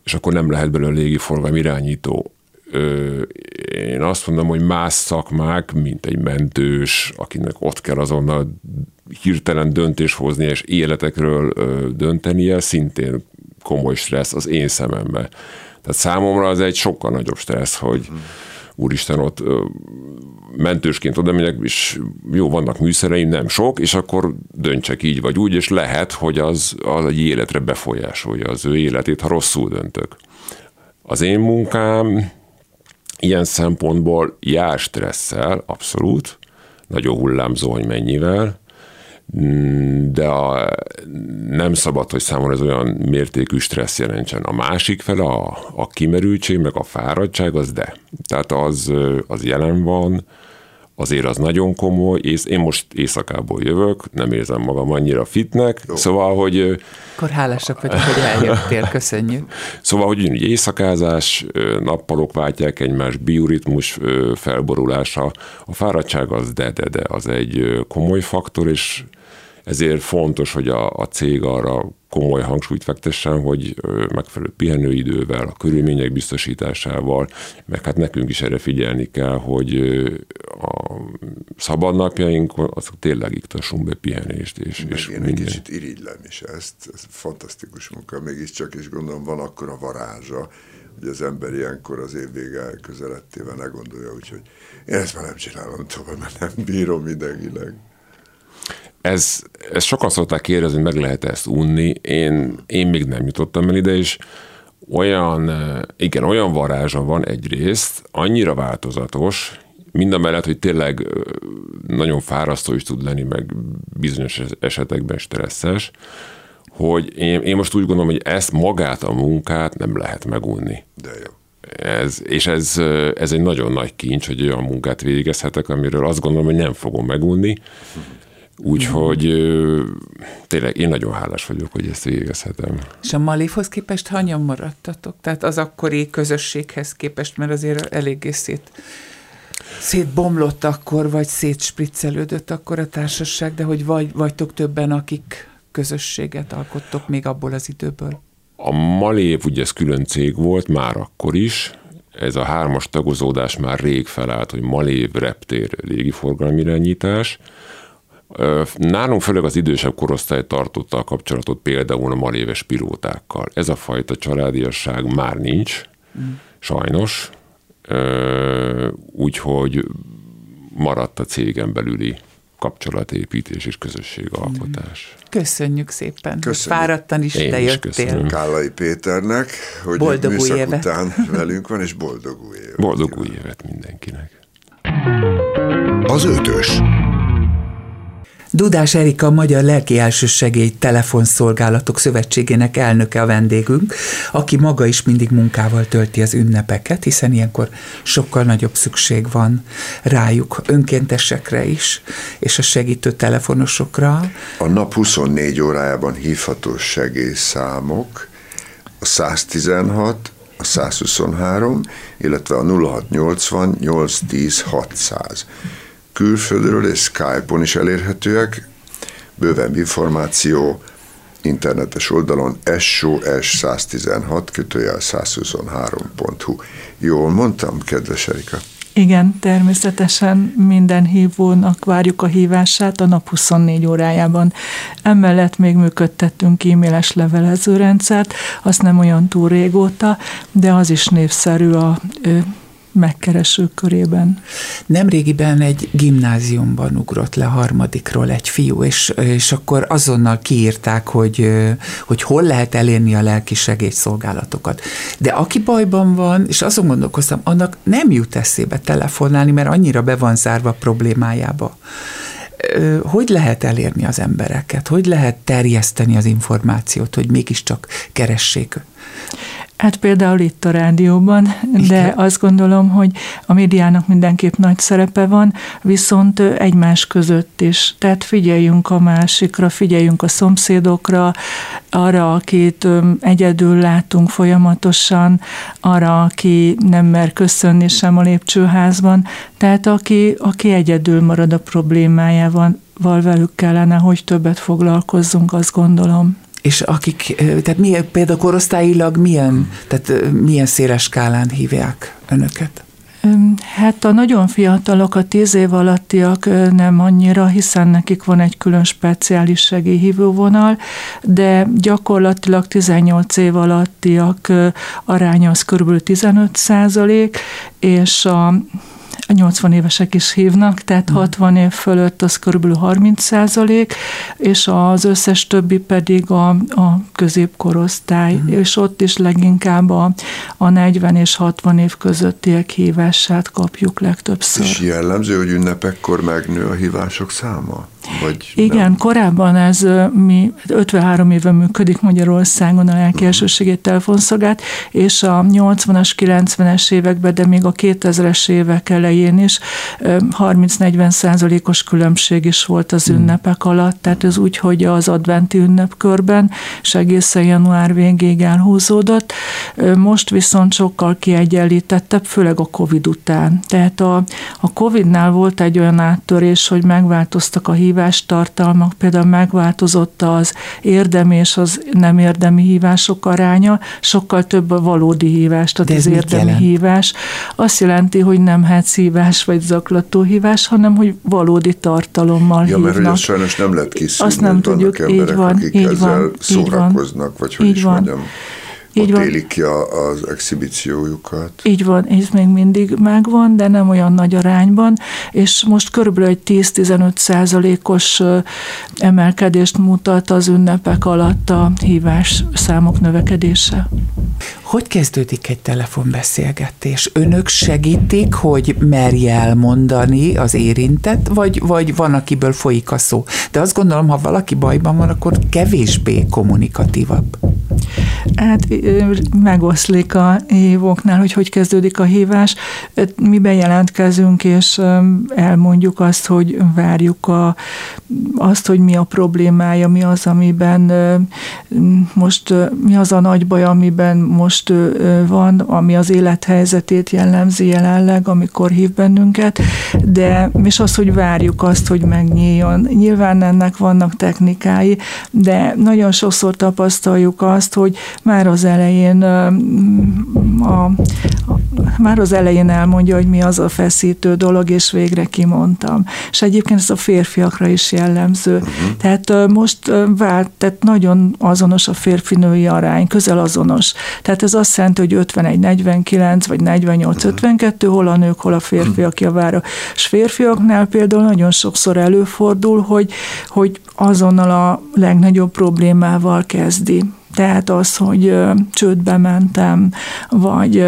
és akkor nem lehet belőle légiforgalmi irányító. Én azt mondom, hogy más szakmák, mint egy mentős, akinek ott kell azonnal hirtelen döntés hozni, és életekről döntenie, szintén komoly stressz az én szememben. Tehát számomra az egy sokkal nagyobb stressz, hogy úristen, ott mentősként oda megyek, és jó, vannak műszereim, nem sok, és akkor döntsek így vagy úgy, és lehet, hogy az egy életre befolyásolja az ő életét, ha rosszul döntök. Az én munkám ilyen szempontból jár stresszel, abszolút, nagyon hullámzó, hogy mennyivel, de nem szabad, hogy számomra ez olyan mértékű stressz jelentsen. A másik fele, a kimerültség, meg a fáradtság, az de. Tehát az jelen van, azért az nagyon komoly, és én most éjszakából jövök, nem érzem magam annyira fitnek, jó. Szóval, hogy... Akkor hálásak vagyok, hogy eljöttél, köszönjük. Szóval, hogy ugyanúgy éjszakázás, nappalok váltják egymás, bioritmus felborulása, a fáradtság az de, az egy komoly faktor, és ezért fontos, hogy a cég arra komoly hangsúlyt fektessen, hogy megfelelő pihenőidővel, a körülmények biztosításával, meg hát nekünk is erre figyelni kell, hogy a szabadnapjainkon azok tényleg iktassunk be pihenést. És én egy kicsit irigylem is ezt, ez fantasztikus munka mégiscsak, és gondolom van akkora varázsa, hogy az ember ilyenkor az év vége közelettével ne gondolja, úgyhogy én ezt már nem csinálom tovább, mert nem bírom idegileg. Ez sokan szokták kérdezni, hogy meg lehet ezt unni. Én még nem jutottam el ide, és olyan varázsa van egyrészt, annyira változatos, mindamellett, hogy tényleg nagyon fárasztó is tud lenni, meg bizonyos esetekben stresszes, hogy én most úgy gondolom, hogy ezt magát a munkát nem lehet megunni. De jó. Ez egy nagyon nagy kincs, hogy olyan munkát végezhetek, amiről azt gondolom, hogy nem fogom megunni. Úgyhogy tényleg én nagyon hálás vagyok, hogy ezt végezhetem. És a malévhoz képest hányan maradtatok? Tehát az akkori közösséghez képest, mert azért eléggé szétbomlott akkor, vagy szétspriccelődött akkor a társaság, de hogy vagytok többen, akik közösséget alkottok még abból az időből? A malév, ugye ez külön cég volt már akkor is, ez a 3-as tagozódás már rég felállt, hogy malév, reptér, légiforgalmi irányítás. Nálunk főleg az idősebb korosztály tartotta a kapcsolatot például a maléves pilótákkal. Ez a fajta családiasság már nincs, sajnos, úgyhogy maradt a cégen belüli kapcsolatépítés és közösségalkotás. Köszönjük szépen. Köszönjük. Fáradtan is te jöttél. Kállai Péternek, hogy boldog egy műszak után velünk van, és boldog új évet. Boldog új évet mindenkinek. Az Ötös. Dudás Erika, Magyar Lelki Első Segély Telefonszolgálatok Szövetségének elnöke a vendégünk, aki maga is mindig munkával tölti az ünnepeket, hiszen ilyenkor sokkal nagyobb szükség van rájuk, önkéntesekre is, és a segítő telefonosokra. A nap 24 órájában hívható segélyszámok a 116, a 123, illetve a 0680 810 600. Külföldről és Skype-on is elérhetőek, bővebb információ internetes oldalon SOS 116-123.hu. Jól mondtam, kedves Erika? Igen, természetesen minden hívónak várjuk a hívását a nap 24 órájában. Emellett még működtettünk e-mailes levelezőrendszert, azt nem olyan túl régóta, de az is népszerű a megkeresők körében. Nemrégiben egy gimnáziumban ugrott le harmadikról egy fiú, és akkor azonnal kiírták, hogy hol lehet elérni a lelki segélyszolgálatokat. De aki bajban van, és azon gondolkoztam, annak nem jut eszébe telefonálni, mert annyira be van zárva problémájába. Hogy lehet elérni az embereket? Hogy lehet terjeszteni az információt, hogy mégiscsak keressék? Hát például itt a rádióban, de azt gondolom, hogy a médiának mindenképp nagy szerepe van, viszont egymás között is. Tehát figyeljünk a másikra, figyeljünk a szomszédokra, arra, akit egyedül látunk folyamatosan, arra, aki nem mer köszönni sem a lépcsőházban, tehát aki egyedül marad a problémájával, velük kellene, hogy többet foglalkozzunk, azt gondolom. És akik, tehát például korosztályilag milyen széles skálán hívják önöket? Hát a nagyon fiatalok, a 10 év alattiak nem annyira, hiszen nekik van egy külön speciális segélyhívóvonal, de gyakorlatilag 18 év alattiak aránya az kb. 15%, és a 80 évesek is hívnak, tehát 60 év fölött az körülbelül 30%, és az összes többi pedig a középkorosztály, és ott is leginkább a 40 és 60 év közöttiek hívását kapjuk legtöbbször. És jellemző, hogy ünnepekkor megnő a hívások száma? Vagy igen, nem? Korábban ez 53 éve működik Magyarországon a lelki első segély telefonszolgálat, és a 80-as, 90-es években, de még a 2000-es évek elején is 30-40%-os különbség is volt az ünnepek alatt, tehát ez úgy, hogy az adventi ünnepkörben, és egészen január végéig elhúzódott. Most viszont sokkal kiegyenlítettebb, főleg a Covid után. Tehát a Covidnál volt egy olyan áttörés, hogy megváltoztak a hívástartalmak, például megváltozott az érdemi és az nem érdemi hívások aránya, sokkal több a valódi hívás, tehát az érdemi hívás. Azt jelenti, hogy nem hívás vagy zaklató hívás, hanem hogy valódi tartalommal hívnak. Ja, mert hogy sajnos nem lehet kiszűrni, azt nem tudjuk, emberek, így van, akik így ezzel van, szórakoznak, így vagy hogy is van. Mondjam. Ott élik ki az exhibíciójukat. Így van, ez még mindig megvan, de nem olyan nagy arányban, és most körülbelül egy 10-15%-os emelkedést mutat az ünnepek alatt a hívás számok növekedése. Hogy kezdődik egy telefonbeszélgetés? Önök segítik, hogy merje elmondani az érintett, vagy van, akiből folyik a szó? De azt gondolom, ha valaki bajban van, akkor kevésbé kommunikatívabb. Hát megoszlik a hívóknál, hogy kezdődik a hívás. Mi bejelentkezünk, és elmondjuk azt, hogy várjuk azt, hogy mi a problémája, mi az, amiben most, mi az a nagy baj, amiben most van, ami az élethelyzetét jellemzi jelenleg, amikor hív bennünket, de és az, hogy várjuk azt, hogy megnyíljon. Nyilván ennek vannak technikái, de nagyon sokszor tapasztaljuk azt, hogy már az elején elmondja, hogy mi az a feszítő dolog, és végre kimondtam. És egyébként ez a férfiakra is jellemző. Tehát most tehát nagyon azonos a férfinői arány, közel azonos. Tehát ez azt jelenti, hogy 51-49 vagy 48-52, hol a nők, hol a férfiak javára. És férfiaknál például nagyon sokszor előfordul, hogy azonnal a legnagyobb problémával kezdi. Tehát az, hogy csődbe mentem, vagy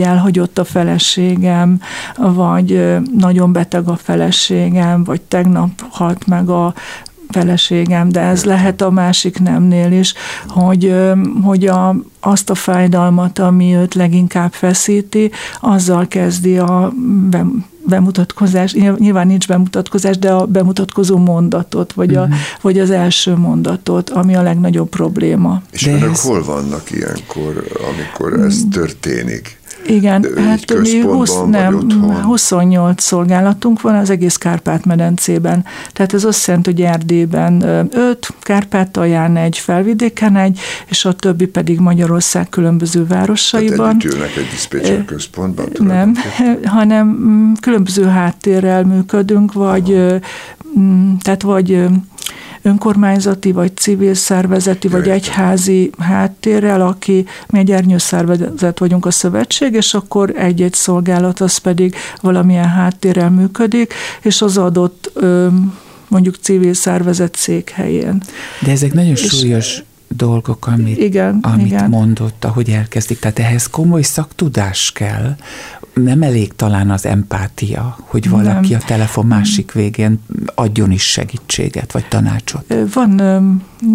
elhagyott a feleségem, vagy nagyon beteg a feleségem, vagy tegnap halt meg a feleségem, de ez lehet a másik nemnél is, hogy azt a fájdalmat, ami őt leginkább feszíti, azzal kezdi a bemutatkozás, nyilván nincs bemutatkozás, de a bemutatkozó mondatot, vagy az első mondatot, ami a legnagyobb probléma. És önök hol vannak ilyenkor, amikor ez történik? Igen, hát mi 28 szolgálatunk van az egész Kárpát-medencében. Tehát ez azt jelenti, hogy Erdélyben 5, Kárpátalján 1, Felvidéken 1, és a többi pedig Magyarország különböző városaiban. Tehát együtt egy diszpécser központban? Nem, hanem különböző háttérrel működünk, vagy önkormányzati, vagy civil szervezeti, vagy egyházi háttérrel, mi egy ernyőszervezet vagyunk, a szövetség, és akkor egy-egy szolgálat az pedig valamilyen háttérrel működik, és az adott mondjuk civil szervezet székhelyén. De ezek nagyon súlyos dolgok, amit mondott, ahogy elkezdik. Tehát ehhez komoly szaktudás kell. Nem elég talán az empátia, hogy valaki a telefon másik végén adjon is segítséget, vagy tanácsot. Van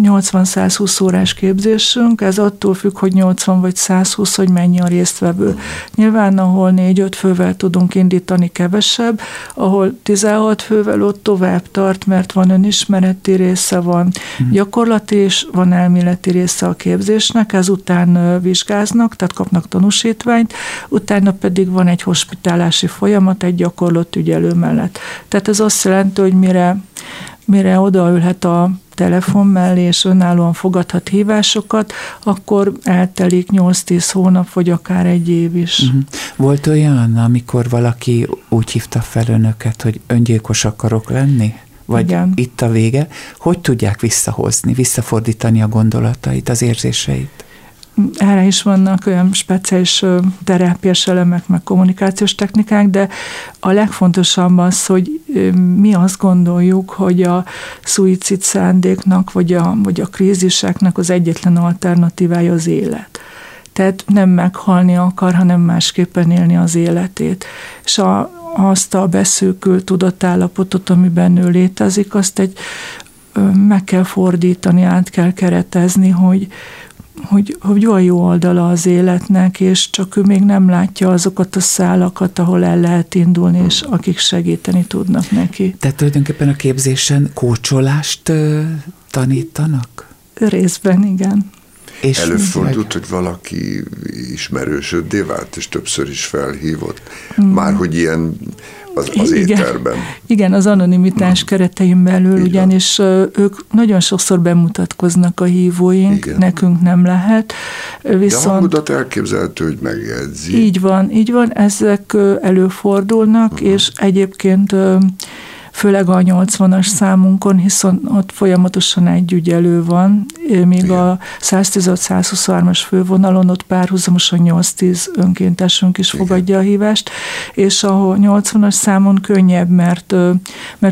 80-120 órás képzésünk, ez attól függ, hogy 80 vagy 120, hogy mennyi a résztvevő. Nyilván, ahol 4-5 fővel tudunk indítani, kevesebb, ahol 16 fővel, ott tovább tart, mert van önismereti része, van gyakorlati, és van elméleti része a képzésnek, ezután vizsgáznak, tehát kapnak tanúsítványt, utána pedig van egy hospitálási folyamat, egy gyakorlott ügyelő mellett. Tehát ez azt jelenti, hogy mire odaülhet a telefon mellé, és önállóan fogadhat hívásokat, akkor eltelik 8-10 hónap, vagy akár egy év is. Volt olyan, amikor valaki úgy hívta fel önöket, hogy öngyilkos akarok lenni? Vagy igen. Itt a vége. Hogy tudják visszahozni, visszafordítani a gondolatait, az érzéseit? Erre is vannak olyan speciális terápiás elemek, meg kommunikációs technikák, de a legfontosabb az, hogy mi azt gondoljuk, hogy a szuicid szándéknak, vagy a kríziseknek az egyetlen alternatívája az élet. Tehát nem meghalni akar, hanem másképpen élni az életét. És azt a beszűkült tudatállapotot, amiben ő létezik, azt meg kell fordítani, át kell keretezni, hogy olyan jó oldala az életnek, és csak ő még nem látja azokat a szálakat, ahol el lehet indulni, és akik segíteni tudnak neki. Tehát tulajdonképpen a képzésen kócsolást tanítanak? Részben, igen. Előfordult, hogy valaki ismerősöddé vált, és többször is felhívott. Márhogy ilyen az éterben. Igen, az anonimitás keretein belül, ugyanis ők nagyon sokszor bemutatkoznak a hívóink, nekünk nem lehet. Viszont, de a hangodat elképzelhető, hogy megjegyzi. Így van, ezek előfordulnak, és egyébként főleg a 80-as számunkon, hiszen ott folyamatosan egy ügyelő van, míg a 115-123-as fővonalon ott párhuzamosan 8-10 önkéntesünk is fogadja a hívást, és a 80-as számon könnyebb, mert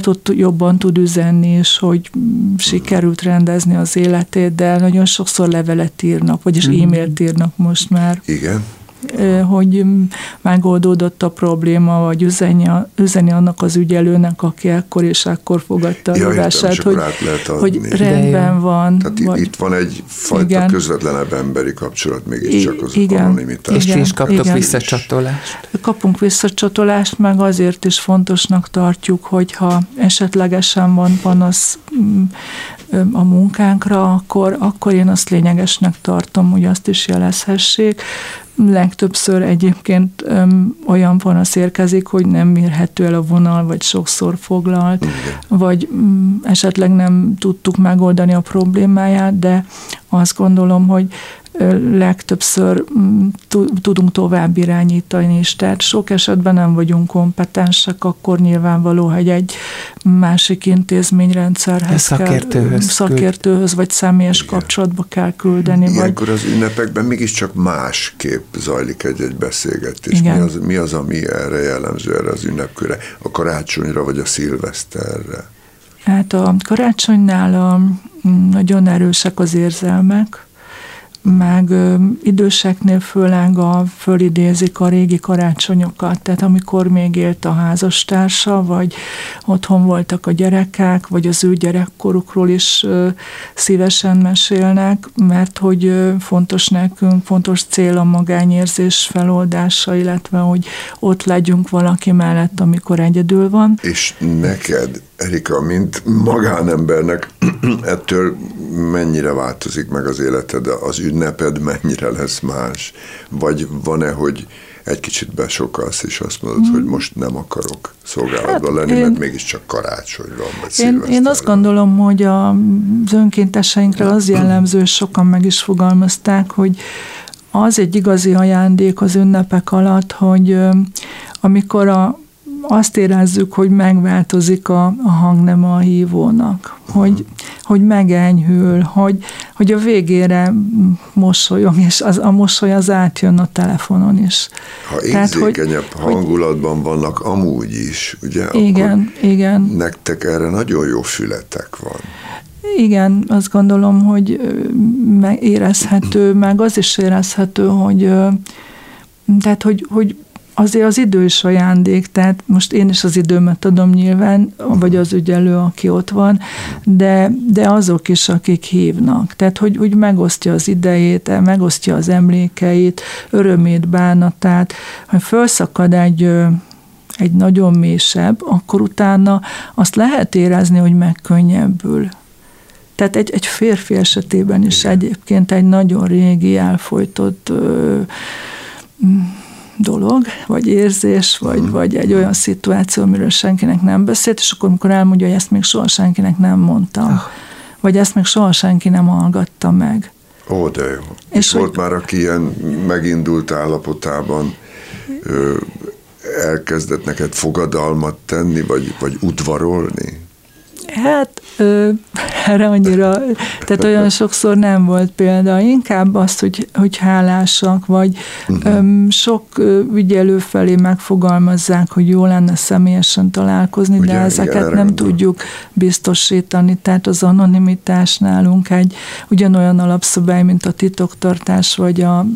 ott jobban tud üzenni, és hogy sikerült rendezni az életét, de nagyon sokszor levelet írnak, vagyis e-mailt írnak most már. Igen. Hogy megoldódott a probléma, vagy üzeni annak az ügyelőnek, aki ekkor és akkor fogadta a hívását, hogy rendben van. Tehát itt van egyfajta közvetlenebb emberi kapcsolat, mégiscsak az anonimitás. És ti is kaptok visszacsatolást? Kapunk visszacsatolást, meg azért is fontosnak tartjuk, hogyha esetlegesen van panasz a munkánkra, akkor én azt lényegesnek tartom, hogy azt is jelezhessék. Legtöbbször egyébként olyan panasz érkezik, hogy nem mérhető el a vonal, vagy sokszor foglalt, vagy esetleg nem tudtuk megoldani a problémáját, de azt gondolom, hogy legtöbbször tudunk tovább irányítani is. Tehát sok esetben nem vagyunk kompetensek, akkor nyilvánvaló, hogy egy másik intézményrendszerhez kell, szakértőhöz vagy személyes kapcsolatba kell küldeni. Ilyenkor az ünnepekben mégiscsak másképp zajlik egy-egy beszélgetés. Mi az, ami erre jellemző, erre az ünnepkörre? A karácsonyra vagy a szilveszterre? Hát a karácsonynál nagyon erősek az érzelmek, meg időseknél főleg fölidézik a régi karácsonyokat, tehát amikor még élt a házastársa, vagy otthon voltak a gyerekek, vagy az ő gyerekkorukról is szívesen mesélnek, mert hogy fontos nekünk, fontos cél a magányérzés feloldása, illetve hogy ott legyünk valaki mellett, amikor egyedül van. És neked, Erika, mint magánembernek ettől mennyire változik meg az életed, az ünneped mennyire lesz más? Vagy van-e, hogy egy kicsit besokalsz, és azt mondod, hogy most nem akarok szolgálatban lenni, mert mégiscsak karácsonyra vagy szilveszterre. Én azt gondolom, hogy az önkénteseinkre az jellemző, és sokan meg is fogalmazták, hogy az egy igazi ajándék az ünnepek alatt, hogy amikor azt érezzük, hogy megváltozik a hangnema a hívónak, hogy megenyhül, hogy a végére mosolyog, és a mosoly az átjön a telefonon is. Ha érzékenyebb hangulatban vannak amúgy is, ugye? Igen, igen. Nektek erre nagyon jó fületek van. Igen, azt gondolom, hogy érezhető, meg az is érezhető, hogy tehát, hogy azért az idő is ajándék, tehát most én is az időmet adom nyilván, vagy az ügyelő, aki ott van, de azok is, akik hívnak. Tehát, hogy úgy megosztja az idejét, megosztja az emlékeit, örömét, bánatát. Ha felszakad egy nagyon mélysebb, akkor utána azt lehet érezni, hogy megkönnyebbül. Tehát egy férfi esetében is egyébként egy nagyon régi, elfojtott dolog, vagy érzés, vagy egy olyan szituáció, amiről senkinek nem beszélt, és akkor, amikor elmondja, hogy ezt még soha senkinek nem mondtam, vagy ezt még soha senki nem hallgatta meg. Ó, de jó. És volt már, aki ilyen megindult állapotában elkezdett neked fogadalmat tenni, vagy udvarolni? Hát, erre annyira, tehát olyan sokszor nem volt példa, inkább az, hogy hálásak, vagy sok ügyelő felé megfogalmazzák, hogy jó lenne személyesen találkozni, ugye, de ezeket nem tudjuk biztosítani, tehát az anonimitás nálunk egy ugyanolyan alapszabály, mint a titoktartás,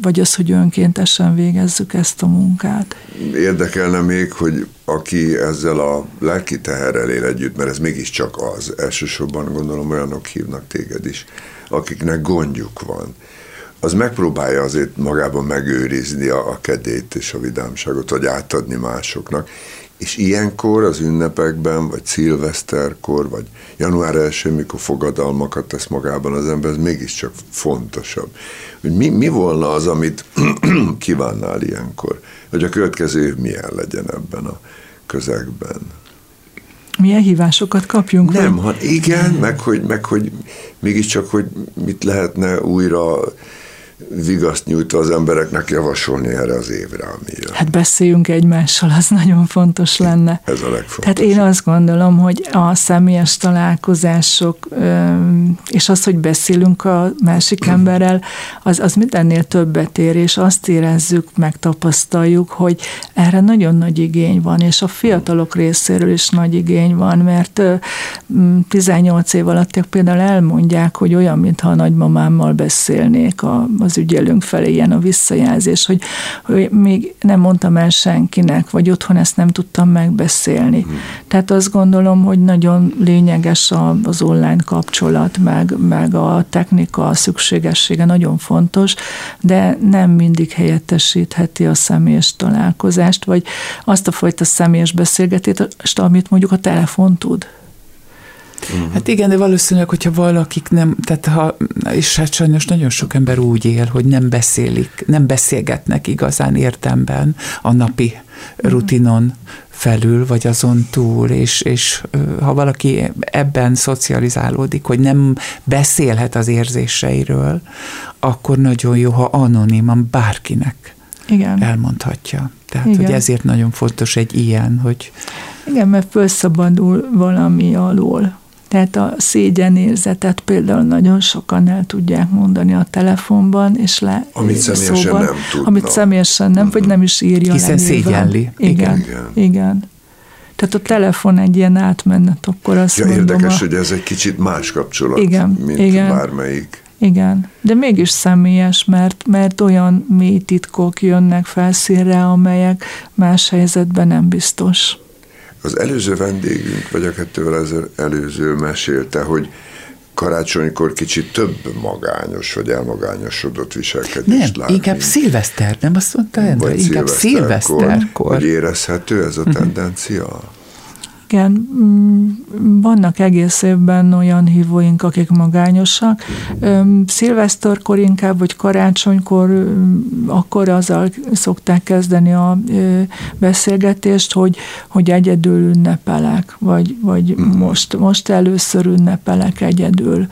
vagy az, hogy önkéntesen végezzük ezt a munkát. Érdekelne még, hogy aki ezzel a lelki teherrel él együtt, mert ez mégiscsak az, elsősorban gondolom olyanok hívnak téged is, akiknek gondjuk van, az megpróbálja azért magában megőrizni a kedélyt és a vidámságot, vagy átadni másoknak, és ilyenkor az ünnepekben, vagy szilveszterkor, vagy január 1-én, mikor fogadalmakat tesz magában az ember, ez mégiscsak fontosabb. Hogy mi volna az, amit kívánnál ilyenkor? Hogy a következő év milyen legyen ebben a közegben? Milyen hívásokat kapjunk? Nem, igen, meg hogy mégiscsak, hogy mit lehetne újra vigaszt nyújtva az embereknek javasolni erre az évre, amire. Hát beszéljünk egymással, az nagyon fontos lenne. Ez a legfontosabb. Tehát én azt gondolom, hogy a személyes találkozások, és az, hogy beszélünk a másik emberrel, az mindennél többet ér, és azt érezzük, megtapasztaljuk, hogy erre nagyon nagy igény van, és a fiatalok részéről is nagy igény van, mert 18 év alattiak például elmondják, hogy olyan, mintha a nagymamámmal beszélnék az ügyelőnk felé, ilyen a visszajelzés, hogy még nem mondtam el senkinek, vagy otthon ezt nem tudtam megbeszélni. Tehát azt gondolom, hogy nagyon lényeges az online kapcsolat, meg a technika, a szükségessége nagyon fontos, de nem mindig helyettesítheti a személyes találkozást, vagy azt a fajta személyes beszélgetést, amit mondjuk a telefon tud. Hát igen, de valószínűleg, hogyha valakik nem, és hát sajnos nagyon sok ember úgy él, hogy nem beszélgetnek igazán értelemben a napi rutinon felül, vagy azon túl, és ha valaki ebben szocializálódik, hogy nem beszélhet az érzéseiről, akkor nagyon jó, ha anoniman bárkinek elmondhatja. Tehát, hogy ezért nagyon fontos egy ilyen, hogy... Igen, mert felszabadul valami alól. Tehát a szégyenérzetet például nagyon sokan el tudják mondani a telefonban, és amit személyesen szóban, nem tudna. Amit személyesen nem, vagy nem is írja. Hiszen szégyenli. Igen. Tehát a telefon egy ilyen átmenet, akkor azt mondom. Érdekes, hogy ez egy kicsit más kapcsolat, igen, mint igen, bármelyik. Igen, de mégis személyes, mert olyan mély titkok jönnek felszínre, amelyek más helyzetben nem biztos. Az előző vendégünk, vagy a kettővel előző mesélte, hogy karácsonykor kicsit több magányos, vagy elmagányosodott viselkedést látni. Inkább szilveszter, nem azt mondta Endre? Inkább szilveszterkor. Hogy érezhető ez a tendencia? Igen, vannak egész évben olyan hívóink, akik magányosak. Szilveszterkor inkább, vagy karácsonykor, akkor azzal szokták kezdeni a beszélgetést, hogy egyedül ünnepelek, vagy most először ünnepelek egyedül.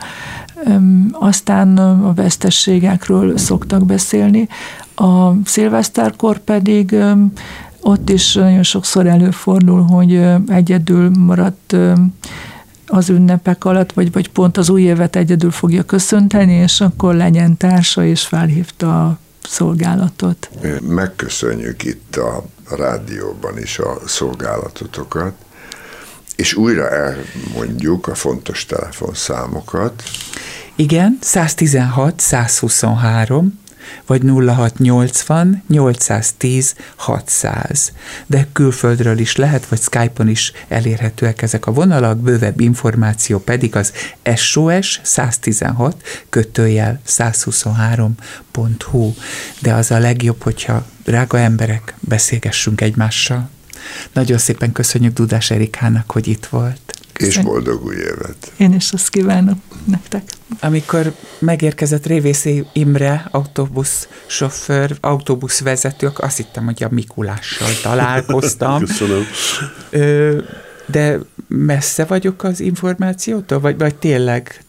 Aztán a vesztességekről szoktak beszélni. A szilveszterkor pedig ott is nagyon sokszor előfordul, hogy egyedül maradt az ünnepek alatt, vagy pont az új évet egyedül fogja köszönteni, és akkor legyen társa, és felhívta a szolgálatot. Megköszönjük itt a rádióban is a szolgálatotokat, és újra elmondjuk a fontos telefonszámokat. Igen, 116-123, vagy 0680 810 600. De külföldről is lehet, vagy Skype-on is elérhetőek ezek a vonalak, bővebb információ pedig az SOS 116-123.hu. De az a legjobb, hogyha drága emberek, beszélgessünk egymással. Nagyon szépen köszönjük Dudás Erikának, hogy itt volt. És boldog új évet! Én is azt kívánok nektek. Amikor megérkezett Révész Imre, autóbuszsofőr, autóbuszvezető, azt hittem, hogy a Mikulással találkoztam. Köszönöm. De messze vagyok az információtól? Vagy tényleg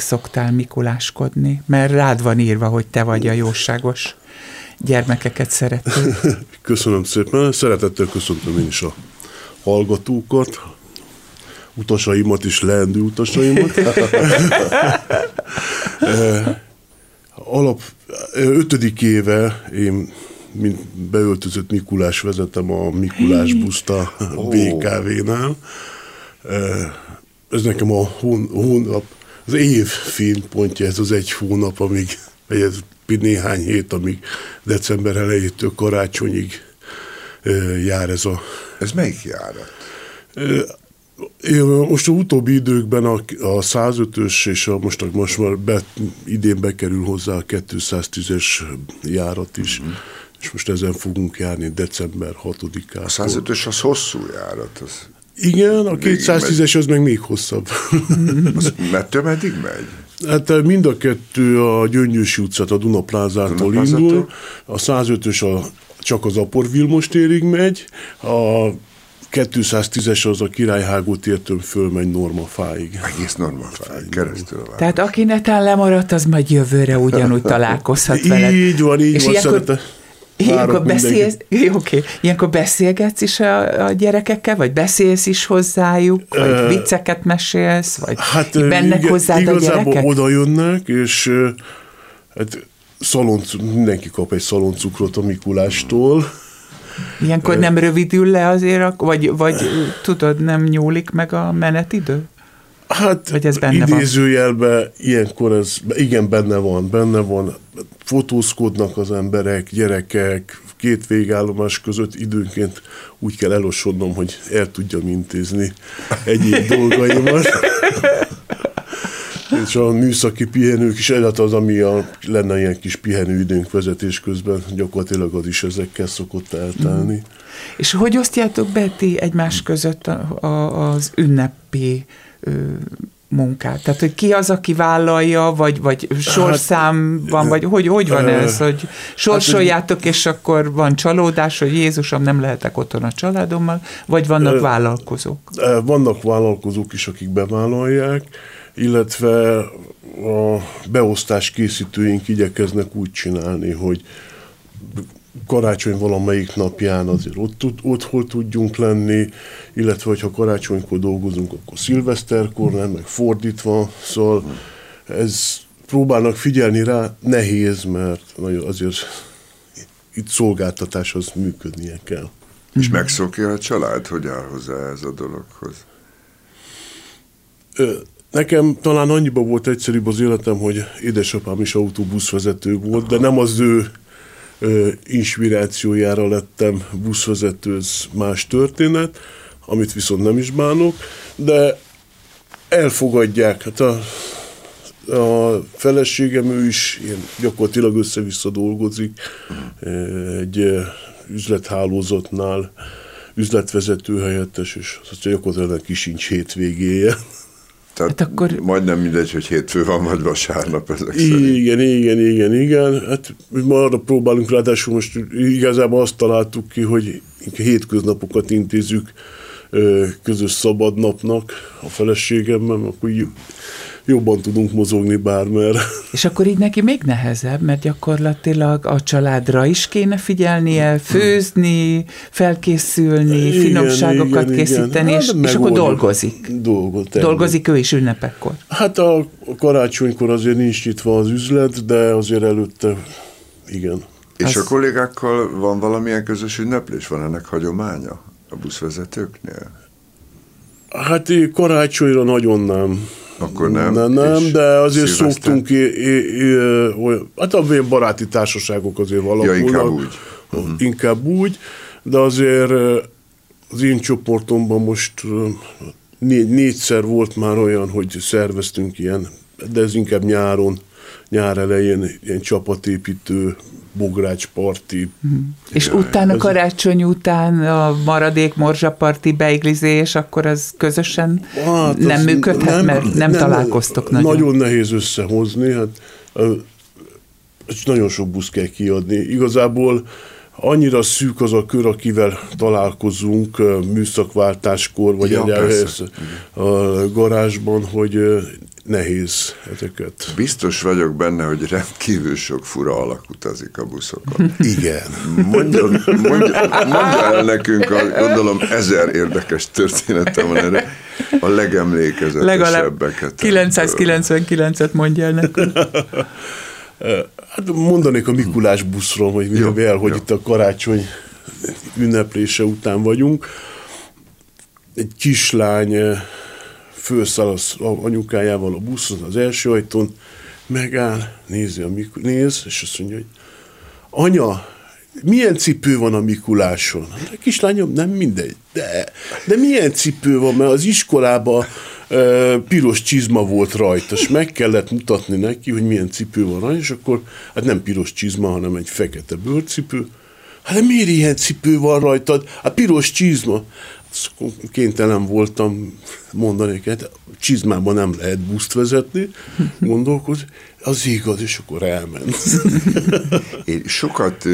szoktál mikuláskodni? Mert rád van írva, hogy te vagy a jóságos, gyermekeket szerető. Köszönöm szépen. Szeretettel köszöntöm én is a hallgatókat, utasaimat és leendő utasaimat. Ötödik éve én, mint beöltözött Mikulás, vezetem a Mikulás buszt a BKV-nál. Ez nekem a hónap, az év fénypontja, ez az egy hónap, vagy ez néhány hét, amíg december elejétől karácsonyig jár ez a... Ez melyik járat? Én most az utóbbi időkben a 105-ös, és most már idén bekerül hozzá a 210-es járat is, és most ezen fogunk járni december 6-ától. A 105-ös az hosszú járat. Az igen, a 210-es az meg még hosszabb. Mettől meddig megy? Hát mind a kettő a Gyöngyösi utcát, a Dunaplázától indul, a 105-ös csak az Apor Vilmos térig megy, a 210-es az a Királyhágó tértől fölmegy Normafáig. Egész Normafáig keresztül a város. Tehát aki netán lemaradt, az majd jövőre ugyanúgy találkozhat veled. Így van, szeretem. Ilyenkor beszélgetsz is a gyerekekkel, vagy beszélsz is hozzájuk, vagy vicceket mesélsz, vagy mennek hozzád a gyerekek? Igazából oda jönnek, és mindenki kap egy szaloncukrot a Mikulástól. Ilyenkor nem rövidül le azért, vagy tudod, nem nyúlik meg a menetidő? Hát ez idézőjelben ilyenkor ez, igen, benne van, fotózkodnak az emberek, gyerekek, két végállomás között időnként úgy kell elosodnom, hogy el tudjam intézni egyéb dolgaimat. És a műszaki pihenők is, az, ami lenne ilyen kis pihenőidőnk vezetés közben, gyakorlatilag az is ezekkel szokott eltelni. És hogy osztjátok be ti egymás között az ünnepi munkát? Tehát, hogy ki az, aki vállalja, vagy sorszámban, vagy hogy van ez, hogy sorsoljátok, és akkor van csalódás, hogy Jézusom, nem lehetek otthon a családommal, vagy vannak vállalkozók? Vannak vállalkozók is, akik bevállalják, illetve a beosztás készítőink igyekeznek úgy csinálni, hogy karácsony valamelyik napján azért ott hol tudjunk lenni, illetve hogyha karácsonykor dolgozunk, akkor szilveszterkor, nem, meg fordítva, szóval ez próbálnak figyelni rá, nehéz, mert azért itt szolgáltatás az működnie kell. És megszokja a család, hogy áll hozzá ez a dologhoz? Nekem talán annyiba volt egyszerűbb az életem, hogy édesapám is autóbuszvezető volt, de nem az ő inspirációjára lettem buszvezető, ez más történet, amit viszont nem is bánok, de elfogadják. Hát a feleségem, ő is ilyen gyakorlatilag össze-vissza dolgozik egy üzlethálózatnál, üzletvezető helyettes, és gyakorlatilag neki sincs hétvégéje. Tehát hát akkor... majdnem mindegy, hogy hétfő van, vagy vasárnap ezek szerint. Igen. Hát ma arra próbálunk, ráadásul most igazából azt találtuk ki, hogy hétköznapokat intézzük közös szabadnapnak a feleségemmel, akkor jobban tudunk mozogni bármerre. És akkor így neki még nehezebb, mert gyakorlatilag a családra is kéne figyelnie, főzni, felkészülni, finomságokat készíteni, igen. Hát, és akkor dolgozik. Dolgozik ő is ünnepekkor. Hát a karácsonykor azért nincs nyitva az üzlet, de azért előtte igen. És a kollégákkal van valamilyen közös ünneplés? Van ennek hagyománya a buszvezetőknél? Hát karácsonyra nagyon nem. Akkor nem, de azért szoktunk, hát a baráti társaságok azért valakulnak. Ja, inkább úgy. Inkább úgy, de azért az én csoportomban most négyszer volt már olyan, hogy szerveztünk ilyen, de ez inkább nyár elején ilyen csapatépítő, bográcsparti. És utána karácsony után a maradék morzsaparti beiglizés, akkor ez közösen hát nem működhet, mert nem találkoztok nagyon. Nagyon nehéz összehozni, hát nagyon sok buszt kell kiadni. Igazából annyira szűk az a kör, akivel találkozunk műszakváltáskor, vagy a garázsban, hogy nehéz ezeket. Biztos vagyok benne, hogy rendkívül sok fura alak utazik a buszokon. Igen. Mondja el nekünk, gondolom 1000 érdekes történetem van erre, a legemlékezetesebbeket. 999-et mondja el nekünk. Hát mondanék a Mikulás buszról, hogy hogy itt a karácsony ünneplése után vagyunk. Egy kislány fölszáll az anyukájával a buszon, az első ajtón, megáll, néz, és azt mondja, hogy anya, milyen cipő van a Mikuláson? A kislányom, nem mindegy, de milyen cipő van, mert az iskolában piros csizma volt rajta, és meg kellett mutatni neki, hogy milyen cipő van rajta, és akkor, hát nem piros csizma, hanem egy fekete bőrcipő. Hát de miért ilyen cipő van rajtad? A piros csizma. Kénytelen voltam mondani, hogy hát csizmában nem lehet buszt vezetni, gondolkozni, az igaz, és akkor elment. Én sokat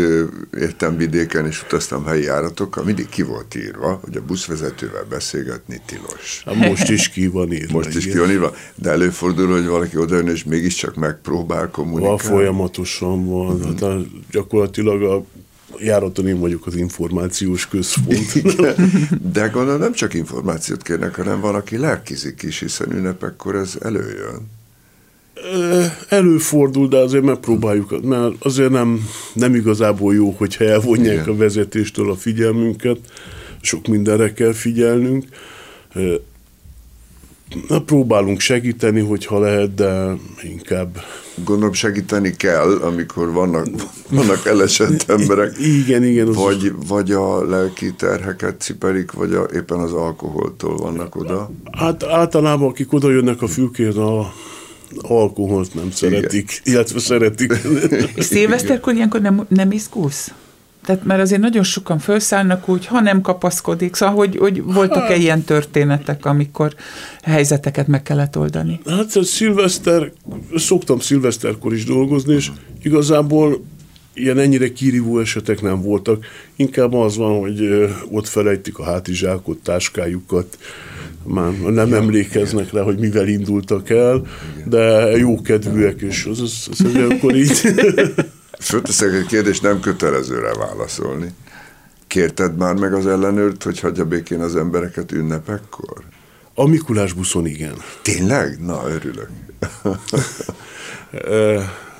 értem vidéken, és utaztam helyi járatokkal, mindig ki volt írva, hogy a buszvezetővel beszélgetni tilos. Most is ki van írva. De előfordul, hogy valaki odajön, és mégiscsak megpróbál kommunikálni. Folyamatosan van. Hát gyakorlatilag a járaton én vagyok az információs központ. Igen, de gondolom nem csak információt kérnek, hanem van, aki lelkizik is, hiszen ünnepekkor ez előjön. Előfordul, de azért megpróbáljuk, mert azért nem igazából jó, hogyha elvonják a vezetéstől a figyelmünket, sok mindenre kell figyelnünk. Na, próbálunk segíteni, hogyha lehet, de inkább... Gondolom segíteni kell, amikor vannak elesett emberek. Igen. Vagy a lelki terheket cipelik, vagy éppen az alkoholtól vannak oda. Hát általában, akik oda jönnek a fülkéhez, a alkoholt nem szeretik, illetve szeretik. És szilveszterkor ilyenkor nem izgulsz? Tehát már azért nagyon sokan felszállnak úgy, ha nem kapaszkodik. Szóval, hogy voltak-e ilyen történetek, amikor helyzeteket meg kellett oldani? Hát szoktam szilveszterkor is dolgozni, és igazából ilyen ennyire kirívó esetek nem voltak. Inkább az van, hogy ott felejtik a hátizsákot, táskájukat, már nem emlékeznek rá, hogy mivel indultak el, de jókedvűek, és az akkor így... Fölteszek egy kérdést, nem kötelező rá válaszolni. Kérted már meg az ellenőrt, hogy hagyja békén az embereket ünnepekkor? A Mikulás buszon igen. Tényleg? Na, örülök.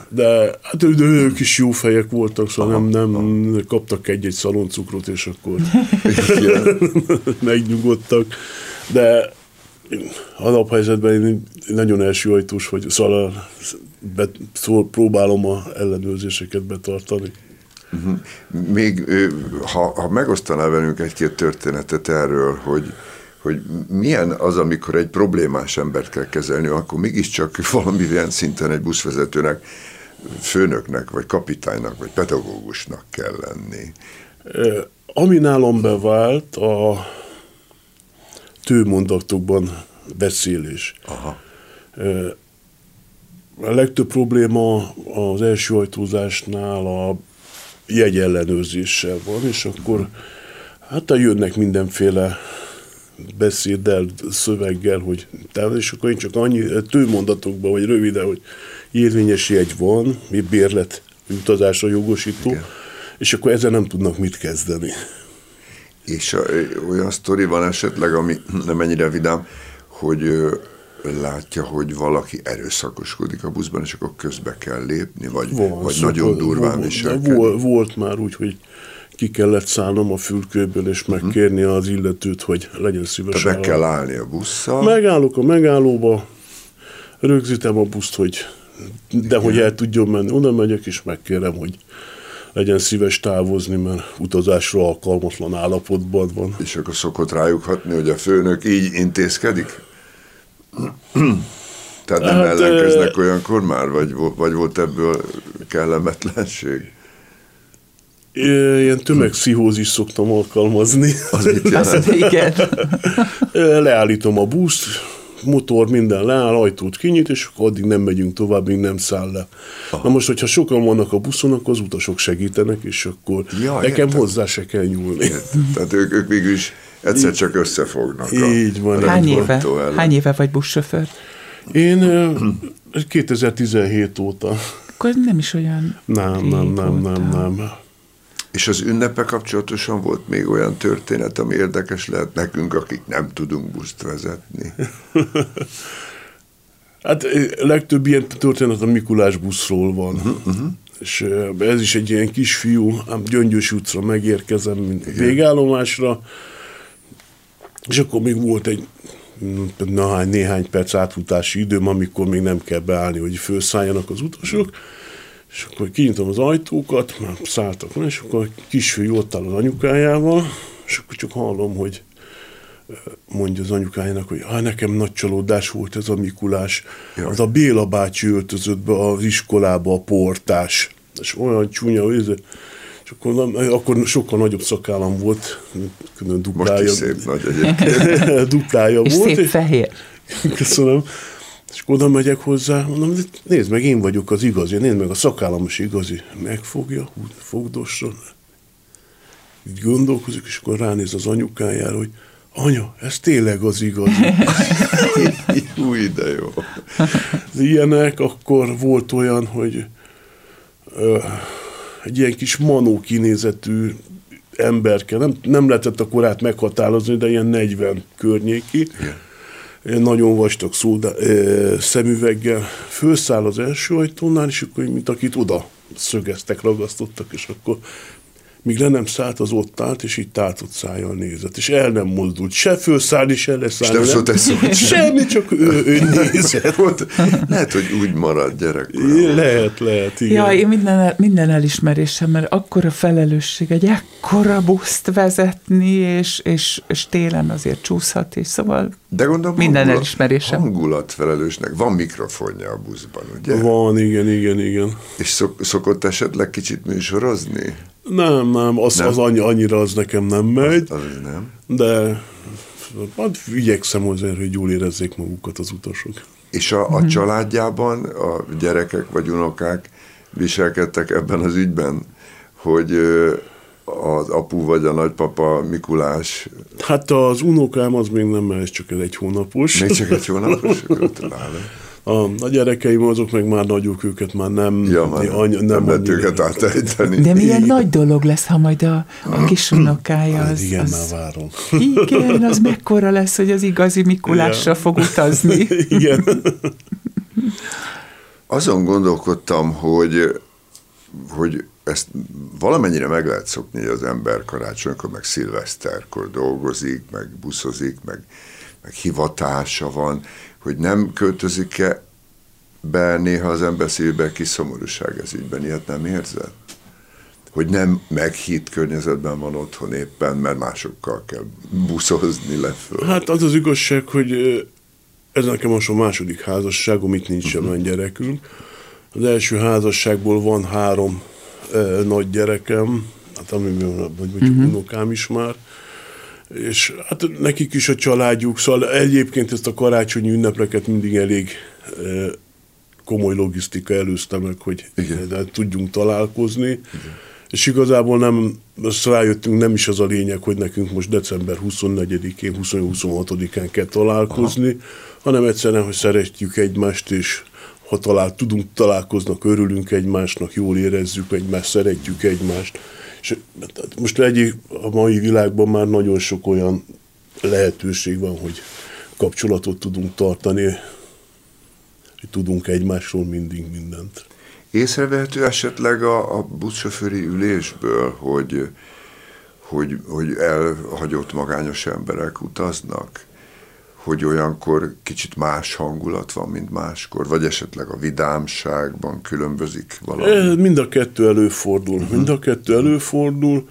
De hát ők is jó fejek voltak, szóval nem kaptak egy-egy szaloncukrot, és akkor megnyugodtak. De alaphelyzetben én nagyon elsőhajtós vagyok, szóval próbálom a ellenőrzéseket betartani. Uh-huh. Még ha megosztanál velünk egy-két történetet erről, hogy milyen az, amikor egy problémás embert kell kezelni, akkor mégiscsak valamilyen szinten egy buszvezetőnek, főnöknek, vagy kapitánynak, vagy pedagógusnak kell lenni. Ami nálam bevált, a tőmondatokban beszélés. Aha. A legtöbb probléma az elsőhajtózásnál a jegyellenőrzéssel van, és akkor hát jönnek mindenféle beszéddel, szöveggel, hogy és akkor én csak annyi tőmondatokban, vagy röviden, hogy érvényes jegy van, mi bérlet utazásra jogosító, igen. És akkor ezzel nem tudnak mit kezdeni. És olyan sztori van esetleg, ami nem ennyire vidám, hogy látja, hogy valaki erőszakoskodik a buszban, és akkor közbe kell lépni, vagy nagyon durván viselkedni. Volt már úgy, hogy ki kellett szállnom a fülkőből, és megkérni az illetőt, hogy legyen szíves. Te be kell állni a busszal. Megállok a megállóba, rögzítem a buszt, hogy el tudjon menni. Oda megyek, és megkérem, hogy legyen szíves távozni, mert utazásra alkalmatlan állapotban van. És akkor szokott rájuk hatni, hogy a főnök így intézkedik? Tehát nem ellenkeznek olyankor már? Vagy volt ebből kellemetlenség? Ilyen tömegpszichózist szoktam alkalmazni. Az mit jelent? Igen. Leállítom a buszt, motor, minden leáll, ajtót kinyit, és addig nem megyünk tovább, még nem száll le. Aha. Na most, hogyha sokan vannak a buszon, akkor az utasok segítenek, és akkor nekem hozzá se kell nyúlni. Értem. Tehát ők végül is egyszer csak összefognak. Így van. Hány éve vagy buszsofőr? Én 2017 óta. Akkor nem is olyan... Nem. És az ünnepe kapcsolatosan volt még olyan történet, ami érdekes lehet nekünk, akik nem tudunk buszt vezetni. Hát legtöbb ilyen történet a Mikulás buszról van. Uh-huh. És ez is egy ilyen kisfiú, ám Gyöngyösi utcra megérkezem, mint a végállomásra, és akkor még volt egy néhány perc átfutási időm, amikor még nem kell beállni, hogy felszálljanak az utasok. És akkor kinyitom az ajtókat, már szálltak le, és akkor a kisfiú ott áll az anyukájával, és akkor csak hallom, hogy mondja az anyukájának, hogy nekem nagy csalódás volt ez a Mikulás. Jaj. Az a Béla bácsi öltözött be az iskolába a portás. És olyan csúnya, hogy ez... És akkor sokkal nagyobb szakállam volt, külön duplája. Most is szép nagy egyébként. Duplája és volt. És szép fehér. Köszönöm. És oda megyek hozzá, mondom, nézd meg, én vagyok az igazi, nézd meg, a szakállamos igazi. Megfogja, fogdosson. Így gondolkozik, és akkor ránéz az anyukájára, hogy anya, ez tényleg az igazi. Új, de jó. Ilyenek, akkor volt olyan, hogy egy ilyen kis manó kinézetű emberke, nem lehetett a korát meghatározni, de ilyen 40 környéki. Igen. Nagyon vastag szemüveggel fölszáll az első ajtónál, és akkor mint akit oda szögeztek, ragasztottak, és akkor míg le nem szállt, az ott állt, és így tátott szájjal nézett, és el nem mozdult, se fölszállni, se leszállni. És nem szólt semmi, csak ő nézett. Lehet, hogy úgy marad gyerekkorában. Lehet, igen. Jaj, minden elismerésem, mert akkora felelősség, egy ekkora buszt vezetni, és télen azért csúszhat, és szóval de gondolom, minden elismerésem. Hangulatfelelősnek van mikrofonja a buszban, ugye? Van, igen. És szokott esetleg kicsit műsorozni? Nem, az annyira az nekem nem megy, az nem. De hát igyekszem azért, hogy jól érezzék magukat az utasok. És a családjában a gyerekek vagy unokák viselkedtek ebben az ügyben, hogy az apu vagy a nagypapa Mikulás... Hát az unokám az még nem, mert csak egy hónapos. Még csak egy hónapos? Gratulálok. A gyerekeim azok meg már nagyok, őket már nem lehet őket átállítani. De milyen nagy dolog lesz, ha majd a kisunokája az... Igen, már várom. Igen, az mekkora lesz, hogy az igazi Mikulásra fog utazni. Igen. Azon gondolkodtam, hogy ezt valamennyire meg lehet szokni, hogy az ember karácsonykor, meg szilveszterkor dolgozik, meg buszozik, meg hivatása van, hogy nem költözik-e be néha az ember szívbe kis szomorúság ez ügyben, ilyet nem érzed? Hogy nem meghitt környezetben van otthon éppen, mert másokkal kell buszozni leföl. Hát az az igazság, hogy ez nekem most a második házasságom, itt nincs sem gyerekünk. Az első házasságból van 3 nagy gyerekem, hát amiben vagy unokám is már, és hát nekik is a családjuk, szóval egyébként ezt a karácsonyi ünnepleket mindig elég komoly logisztika előzte meg, hogy tudjunk találkozni. Igen. És igazából nem, azt rájöttünk, nem is az a lényeg, hogy nekünk most december 24-én, 26-án kell találkozni, hanem egyszerűen, hogy szeretjük egymást, és ha tudunk találkoznak, örülünk egymásnak, jól érezzük egymást, szeretjük egymást. És most a mai világban már nagyon sok olyan lehetőség van, hogy kapcsolatot tudunk tartani, hogy tudunk egymásról mindig mindent. Észrevehető esetleg a buszsofőri ülésből, hogy elhagyott magányos emberek utaznak, hogy olyankor kicsit más hangulat van, mint máskor, vagy esetleg a vidámságban különbözik valami? Mind a kettő előfordul.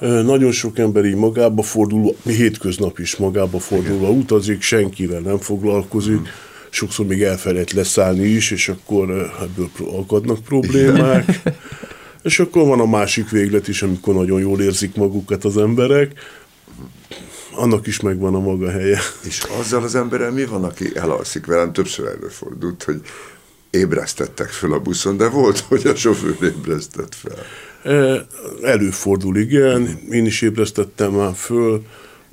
Nagyon sok ember így magába fordul, hétköznap is magába fordulva utazik, senkivel nem foglalkozik, sokszor még elfelejt leszállni is, és akkor ebből akadnak problémák. Igen. És akkor van a másik véglet is, amikor nagyon jól érzik magukat az emberek. Annak is megvan a maga helye. És azzal az emberrel mi van, aki elalszik? Velem többször előfordult, hogy ébresztettek fel a buszon, de volt, hogy a sofőr ébresztett fel. Előfordul, igen. Én is ébresztettem már föl.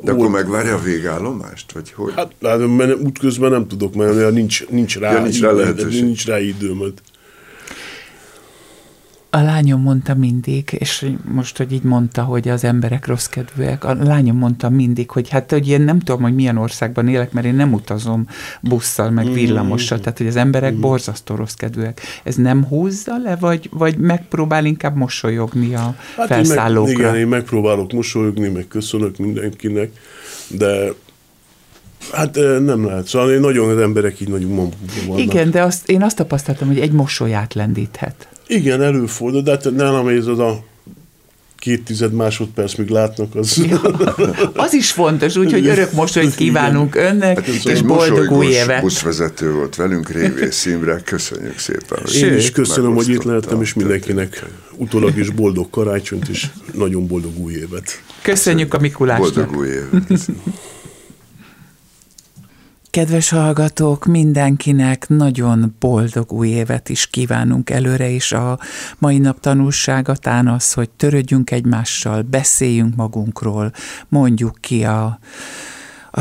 De akkor megvárja a végállomást, vagy hogy? Hát útközben nem tudok, mert nincs rá időmet. A lányom mondta mindig, és most, hogy így mondta, hogy az emberek rossz kedvűek, a lányom mondta mindig, hogy hát hogy én nem tudom, hogy milyen országban élek, mert én nem utazom busszal, meg villamossal, tehát hogy az emberek borzasztó rossz kedvűek. Ez nem húzza le, vagy megpróbál inkább mosolyogni a felszállókra? Hát igen, én megpróbálok mosolyogni, meg köszönök mindenkinek, de hát nem lehet, szóval én nagyon az emberek így nagyon magukban vannak. Igen, de én azt tapasztaltam, hogy egy mosolyát lendíthet. Igen, előfordul, de hát nálam ez az a 2 másodperc, még látnak az. Ja, az is fontos, úgyhogy örök mosolyt kívánunk önnek, hát és boldog új évet. Buszvezető volt velünk, Révész Imre, köszönjük szépen. Én is köszönöm, hogy itt lehettem, és mindenkinek utólag is boldog karácsonyt, és nagyon boldog új évet. Köszönjük a Mikulásnak. Boldog új évet. Kedves hallgatók, mindenkinek nagyon boldog új évet is kívánunk előre, és a mai nap tanulságán az, hogy törődjünk egymással, beszéljünk magunkról, mondjuk ki a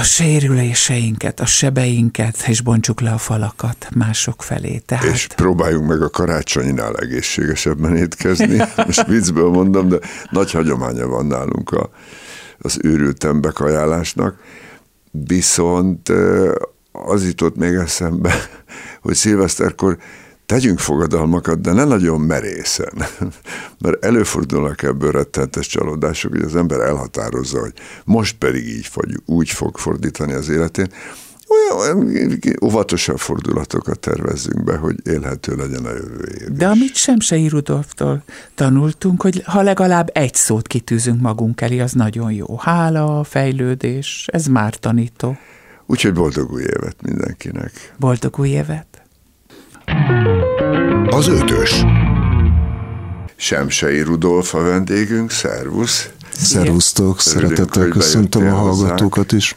sérüléseinket, a sebeinket, és bontsuk le a falakat mások felé. Tehát... És próbáljunk meg a karácsonynál egészségesebben étkezni. Most viccből mondom, de nagy hagyománya van nálunk az őrült embekajálásnak. Viszont az jutott még eszembe, hogy szilveszterkor tegyünk fogadalmakat, de ne nagyon merészen. Mert előfordulnak ebből rettenetes csalódások, hogy az ember elhatározza, hogy most pedig így vagy úgy fog fordítani az életén. Olyan óvatosabb fordulatokat tervezzünk be, hogy élhető legyen a jövő. De amit Semsey Rudolftól tanultunk, hogy ha legalább egy szót kitűzünk magunk elé, az nagyon jó. Hála, fejlődés, ez már tanító. Úgyhogy boldog új évet mindenkinek. Boldog új évet. Az Ötös. Semsey Rudolf a vendégünk, szervusz. Szervusztok, szeretettel köszöntöm a hallgatókat is.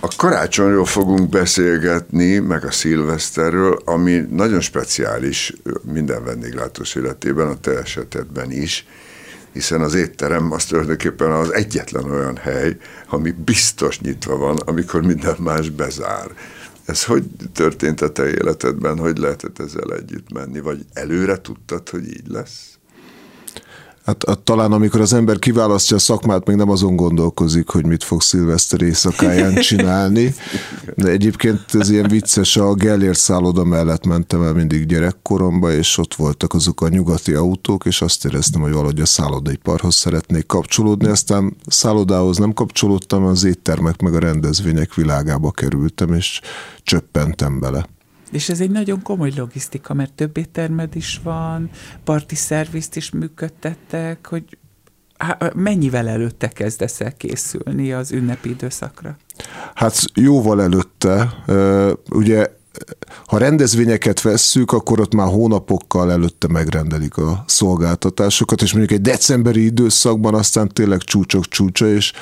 A karácsonyról fogunk beszélgetni, meg a szilveszterről, ami nagyon speciális minden vendéglátós életében, a te esetedben is, hiszen az étterem az tulajdonképpen az egyetlen olyan hely, ami biztos nyitva van, amikor minden más bezár. Ez hogy történt a te életedben, hogy lehetett ezzel együtt menni, vagy előre tudtad, hogy így lesz? Hát talán amikor az ember kiválasztja a szakmát, még nem azon gondolkozik, hogy mit fog szilveszter éjszakáján csinálni. De egyébként ez ilyen vicces, a Gellért szálloda mellett mentem el mindig gyerekkoromban, és ott voltak azok a nyugati autók, és azt éreztem, hogy valahogy a szállodaiparhoz szeretnék kapcsolódni. Aztán szállodához nem kapcsolódtam, az éttermek meg a rendezvények világába kerültem, és csöppentem bele. És ez egy nagyon komoly logisztika, mert több éttermed is van, parti szervizt is működtettek, hogy mennyivel előtte kezdesz el készülni az ünnepi időszakra? Hát jóval előtte. Ugye, ha rendezvényeket vesszük, akkor ott már hónapokkal előtte megrendelik a szolgáltatásokat, és mondjuk egy decemberi időszakban aztán tényleg csúcsok csúcsa, és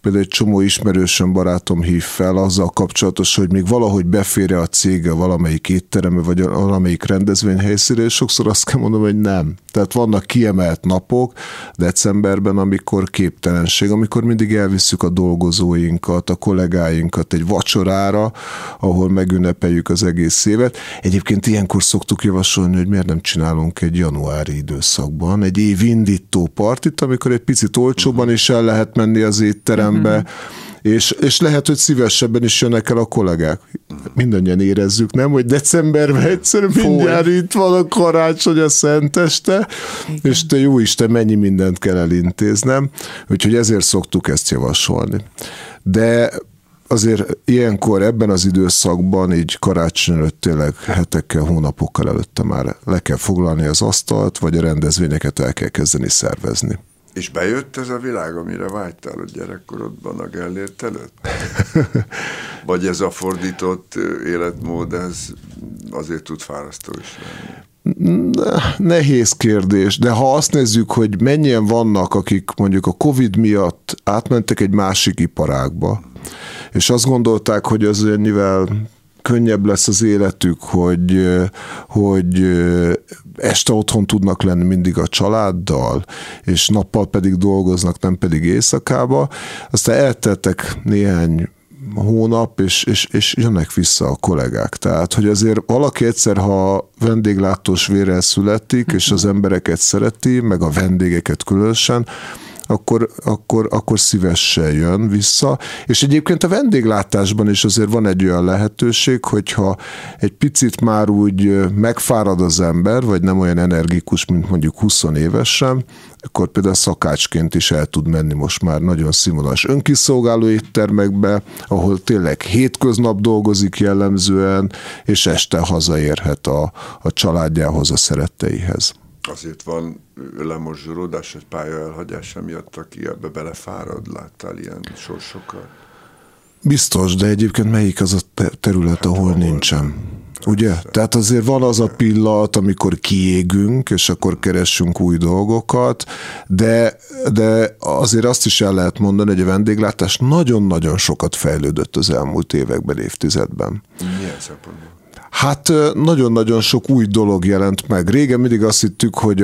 például egy csomó ismerősöm, barátom hív fel azzal kapcsolatos, hogy még valahogy befér a cége valamelyik étterembe, vagy valamelyik rendezvényhelyszínre, és sokszor azt kell mondanom, hogy nem. Tehát vannak kiemelt napok decemberben, amikor képtelenség, amikor mindig elviszük a dolgozóinkat, a kollégáinkat egy vacsorára, ahol megünnepeljük az egész évet. Egyébként ilyenkor szoktuk javasolni, hogy miért nem csinálunk egy januári időszakban egy évindító partit, amikor egy picit olcsóban is el lehet menni az étterembe, és lehet, hogy szívesebben is jönnek el a kollégák. Mindannyian érezzük, nem? Hogy decemberben egyszerűen mindjárt itt van a karácsony, a szenteste, és te jó Isten, mennyi mindent kell elintéznem, úgyhogy ezért szoktuk ezt javasolni. De azért ilyenkor, ebben az időszakban, így karácsony előtt tényleg hetekkel, hónapokkal előtte már le kell foglalni az asztalt, vagy a rendezvényeket el kell kezdeni szervezni. És bejött ez a világ, amire vágytál a gyerekkorodban a Gellért előtt? Vagy ez a fordított életmód, ez azért tud fárasztó is lenni? Nehéz kérdés, de ha azt nézzük, hogy mennyien vannak, akik mondjuk a Covid miatt átmentek egy másik iparágba, és azt gondolták, hogy az ennyivel könnyebb lesz az életük, hogy este otthon tudnak lenni mindig a családdal, és nappal pedig dolgoznak, nem pedig éjszakába. Aztán elteltek néhány hónap, és jönnek vissza a kollégák. Tehát, hogy azért valaki egyszer, ha vendéglátós vérrel születik, és az embereket szereti, meg a vendégeket különösen, akkor szívesen jön vissza. És egyébként a vendéglátásban is azért van egy olyan lehetőség, hogyha egy picit már úgy megfárad az ember, vagy nem olyan energikus, mint mondjuk 20 évesen, akkor például szakácsként is el tud menni most már nagyon színvonalas önkiszolgáló éttermekbe, ahol tényleg hétköznap dolgozik jellemzően, és este hazaérhet a családjához, a szeretteihez. Azért van lemorzsolódás, egy pálya elhagyása miatt, aki ebbe belefárad, láttál ilyen sorsokat? Biztos, de egyébként melyik az a terület, hát ahol nincsen? Ugye? Persze. Tehát azért van az a pillanat, amikor kiégünk, és akkor keressünk új dolgokat, de azért azt is el lehet mondani, hogy a vendéglátás nagyon-nagyon sokat fejlődött az elmúlt években, évtizedben. Milyen szempontból? Hát nagyon-nagyon sok új dolog jelent meg. Régen mindig azt hittük, hogy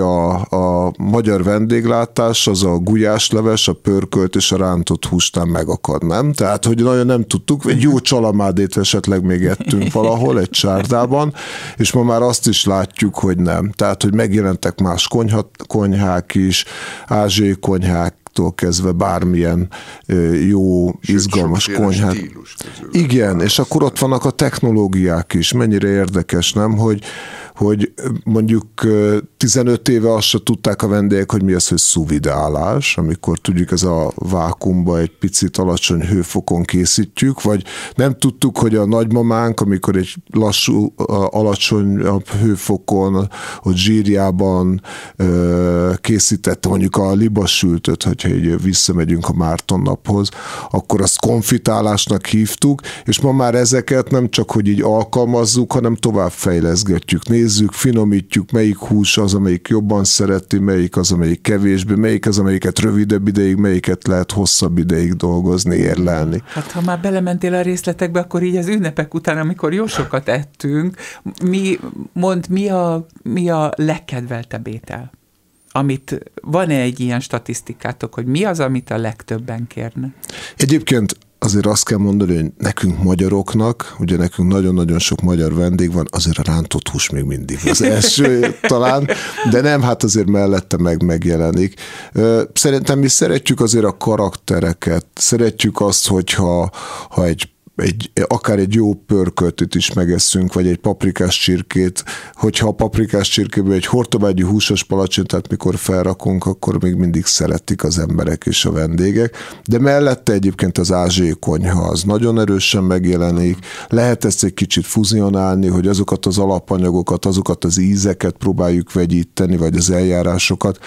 a magyar vendéglátás az a gulyásleves, a pörkölt és a rántott hústán megakad, nem? Tehát, hogy nagyon nem tudtuk, egy jó csalamádét esetleg még ettünk valahol, egy csárdában, és ma már azt is látjuk, hogy nem. Tehát, hogy megjelentek más konyhák is, ázsiai konyhák, kezdve bármilyen jó, izgalmas konyhát. Igen, és akkor ott vannak a technológiák is. Mennyire érdekes, nem, hogy mondjuk 15 éve azt se tudták a vendégek, hogy mi az, hogy szuvidálás, amikor tudjuk, ez a vákuumba egy picit alacsony hőfokon készítjük, vagy nem tudtuk, hogy a nagymamánk, amikor egy lassú, alacsonyabb hőfokon, ott zsírjában készítette mondjuk a libasültöt, hogyha így visszamegyünk a Márton naphoz, akkor azt konfitálásnak hívtuk, és ma már ezeket nem csak, hogy így alkalmazzuk, hanem tovább fejleszgetjük, nézzük, finomítjuk, melyik hús az, amelyik jobban szereti, melyik az, amelyik kevésbé, melyik az, amelyiket rövidebb ideig, melyiket lehet hosszabb ideig dolgozni, érlelni. Hát ha már belementél a részletekbe, akkor így az ünnepek után, amikor jó sokat ettünk, mi a legkedveltebb étel? Amit, van-e egy ilyen statisztikátok, hogy mi az, amit a legtöbben kérnek? Egyébként azért azt kell mondani, hogy nekünk magyaroknak, ugye nekünk nagyon-nagyon sok magyar vendég van, azért a rántott hús még mindig az első talán, de nem, hát azért mellette megjelenik. Szerintem mi szeretjük azért a karaktereket, szeretjük azt, hogyha akár egy jó pörköltit is megesszünk, vagy egy paprikás csirkét, hogyha a paprikás csirkéből egy hortobágyi húsos palacsintát mikor felrakunk, akkor még mindig szeretik az emberek és a vendégek. De mellette egyébként az ázsiai konyha az nagyon erősen megjelenik. Lehet ezt egy kicsit fuzionálni, hogy azokat az alapanyagokat, azokat az ízeket próbáljuk vegyíteni, vagy az eljárásokat.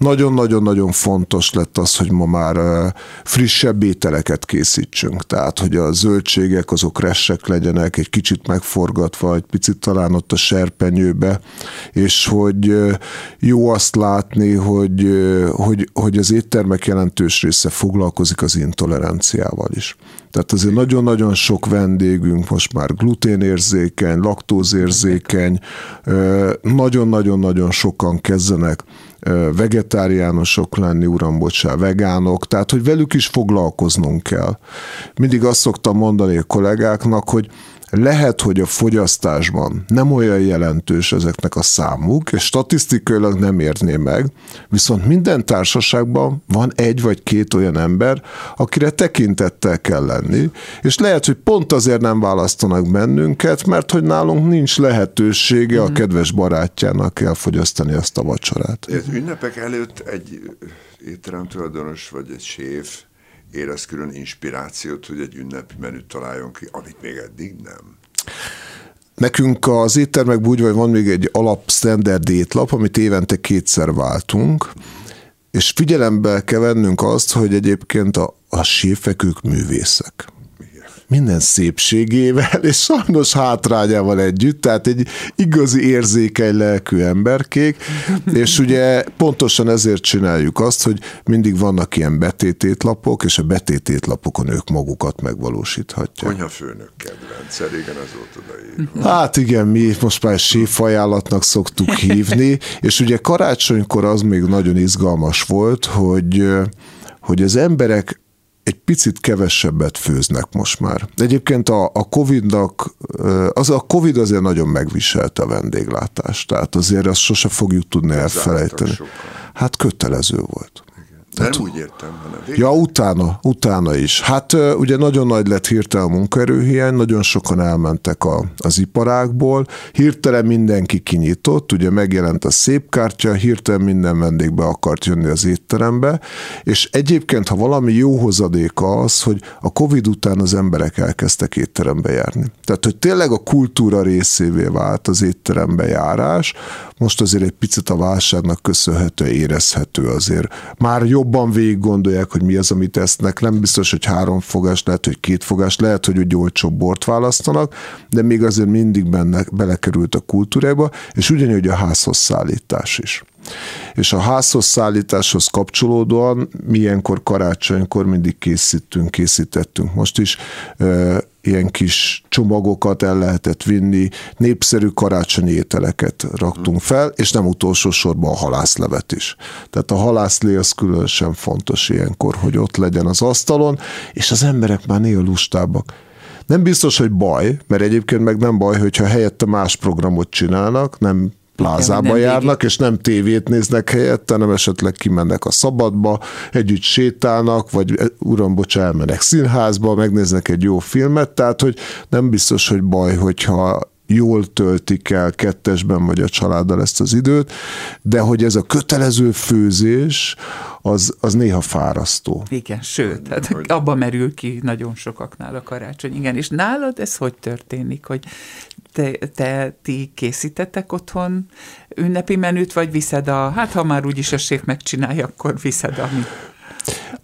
Nagyon-nagyon-nagyon fontos lett az, hogy ma már frissebb ételeket készítsünk. Tehát, hogy a zöldségek azok ressek legyenek, egy kicsit megforgatva, egy picit talán ott a serpenyőbe, és hogy jó azt látni, hogy az éttermek jelentős része foglalkozik az intoleranciával is. Tehát azért nagyon-nagyon sok vendégünk most már gluténérzékeny, laktózérzékeny, nagyon-nagyon-nagyon sokan kezdenek vegetáriánusok lenni, uram, bocsá, vegánok, tehát hogy velük is foglalkoznunk kell. Mindig azt szoktam mondani a kollégáknak, hogy lehet, hogy a fogyasztásban nem olyan jelentős ezeknek a számuk, és statisztikailag nem érné meg, viszont minden társaságban van egy vagy két olyan ember, akire tekintettel kell lenni, és lehet, hogy pont azért nem választanak bennünket, mert hogy nálunk nincs lehetősége a kedves barátjának elfogyasztani ezt a vacsorát. Ünnepek előtt egy étteremtulajdonos vagy egy séf érez külön inspirációt, hogy egy ünnepi menüt találjon ki, amit még eddig nem? Nekünk az éttermekben úgy van még egy alapsztenderd étlap, amit évente kétszer váltunk, és figyelembe kell vennünk azt, hogy egyébként a séfek ők művészek. Minden szépségével és sajnos hátrányával együtt, tehát egy igazi érzékeny lelkű emberkék, és ugye pontosan ezért csináljuk azt, hogy mindig vannak ilyen betététlapok, és a betététlapokon ők magukat megvalósíthatják. Konyhafőnök kedvence, régen az volt odaírva. Hát igen, mi most már séfajánlatnak szoktuk hívni, és ugye karácsonykor az még nagyon izgalmas volt, hogy az emberek egy picit kevesebbet főznek most már. Egyébként a Covid azért nagyon megviselte a vendéglátást, tehát azért azt sose fogjuk tudni elfelejteni. Hát kötelező volt. Tehát, nem úgy értem, hanem végül. Ja, utána is. Hát ugye nagyon nagy lett hirtelen a munkaerőhiány, nagyon sokan elmentek az iparákból, hirtelen mindenki kinyitott, ugye megjelent a szépkártya, hirtelen minden vendég be akart jönni az étterembe, és egyébként, ha valami jó hozadéka az, hogy a Covid után az emberek elkezdtek étterembe járni. Tehát, hogy tényleg a kultúra részévé vált az étterembe járás, most azért egy picit a válságnak köszönhető, érezhető azért. Már jobban végig gondolják, hogy mi az, amit esznek. Nem biztos, hogy 3 fogás, lehet, hogy 2 fogás, lehet, hogy úgy olcsóbb bort választanak, de még azért mindig belekerült a kultúrába, és ugyanúgy a házhoz szállítás is. És a házhoz szállításhoz kapcsolódóan milyenkor karácsonykor mindig készítettünk most is, ilyen kis csomagokat el lehetett vinni, népszerű karácsonyi ételeket raktunk fel, és nem utolsó sorban a halászlevet is. Tehát a halászlé az különösen fontos ilyenkor, hogy ott legyen az asztalon, és az emberek már néha lustábbak. Nem biztos, hogy baj, mert egyébként meg nem baj, hogyha helyette más programot csinálnak, nem plázába járnak, és nem tévét néznek helyette, hanem esetleg kimennek a szabadba, együtt sétálnak, vagy uram, bocsá, elmennek színházba, megnéznek egy jó filmet, tehát hogy nem biztos, hogy baj, hogyha jól töltik el kettesben vagy a családdal ezt az időt, de hogy ez a kötelező főzés, az néha fárasztó. Igen, sőt, hát abba merül ki nagyon sokaknál a karácsony. Igen, és nálad ez hogy történik, hogy ti készítettek otthon ünnepi menüt, vagy viszed hát ha már úgyis a séf megcsinálja, akkor viszed,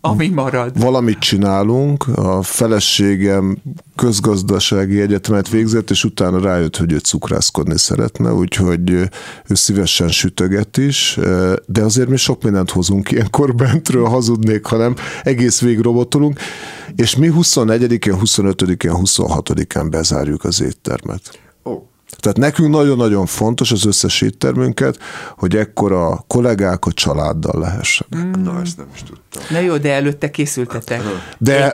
ami marad. Valamit csinálunk, a feleségem közgazdasági egyetemet végzett, és utána rájött, hogy ő cukrászkodni szeretne, úgyhogy ő szívesen sütöget is, de azért mi sok mindent hozunk ilyenkor bentről, hazudnék, hanem egész végig robotolunk, és mi 24-én, 25-én, 26-án bezárjuk az éttermet. Tehát nekünk nagyon-nagyon fontos az összes éttermünket, hogy ekkora kollégák a családdal lehessenek. Na, ezt nem is tudtam. Na jó, de előtte készültetek. De,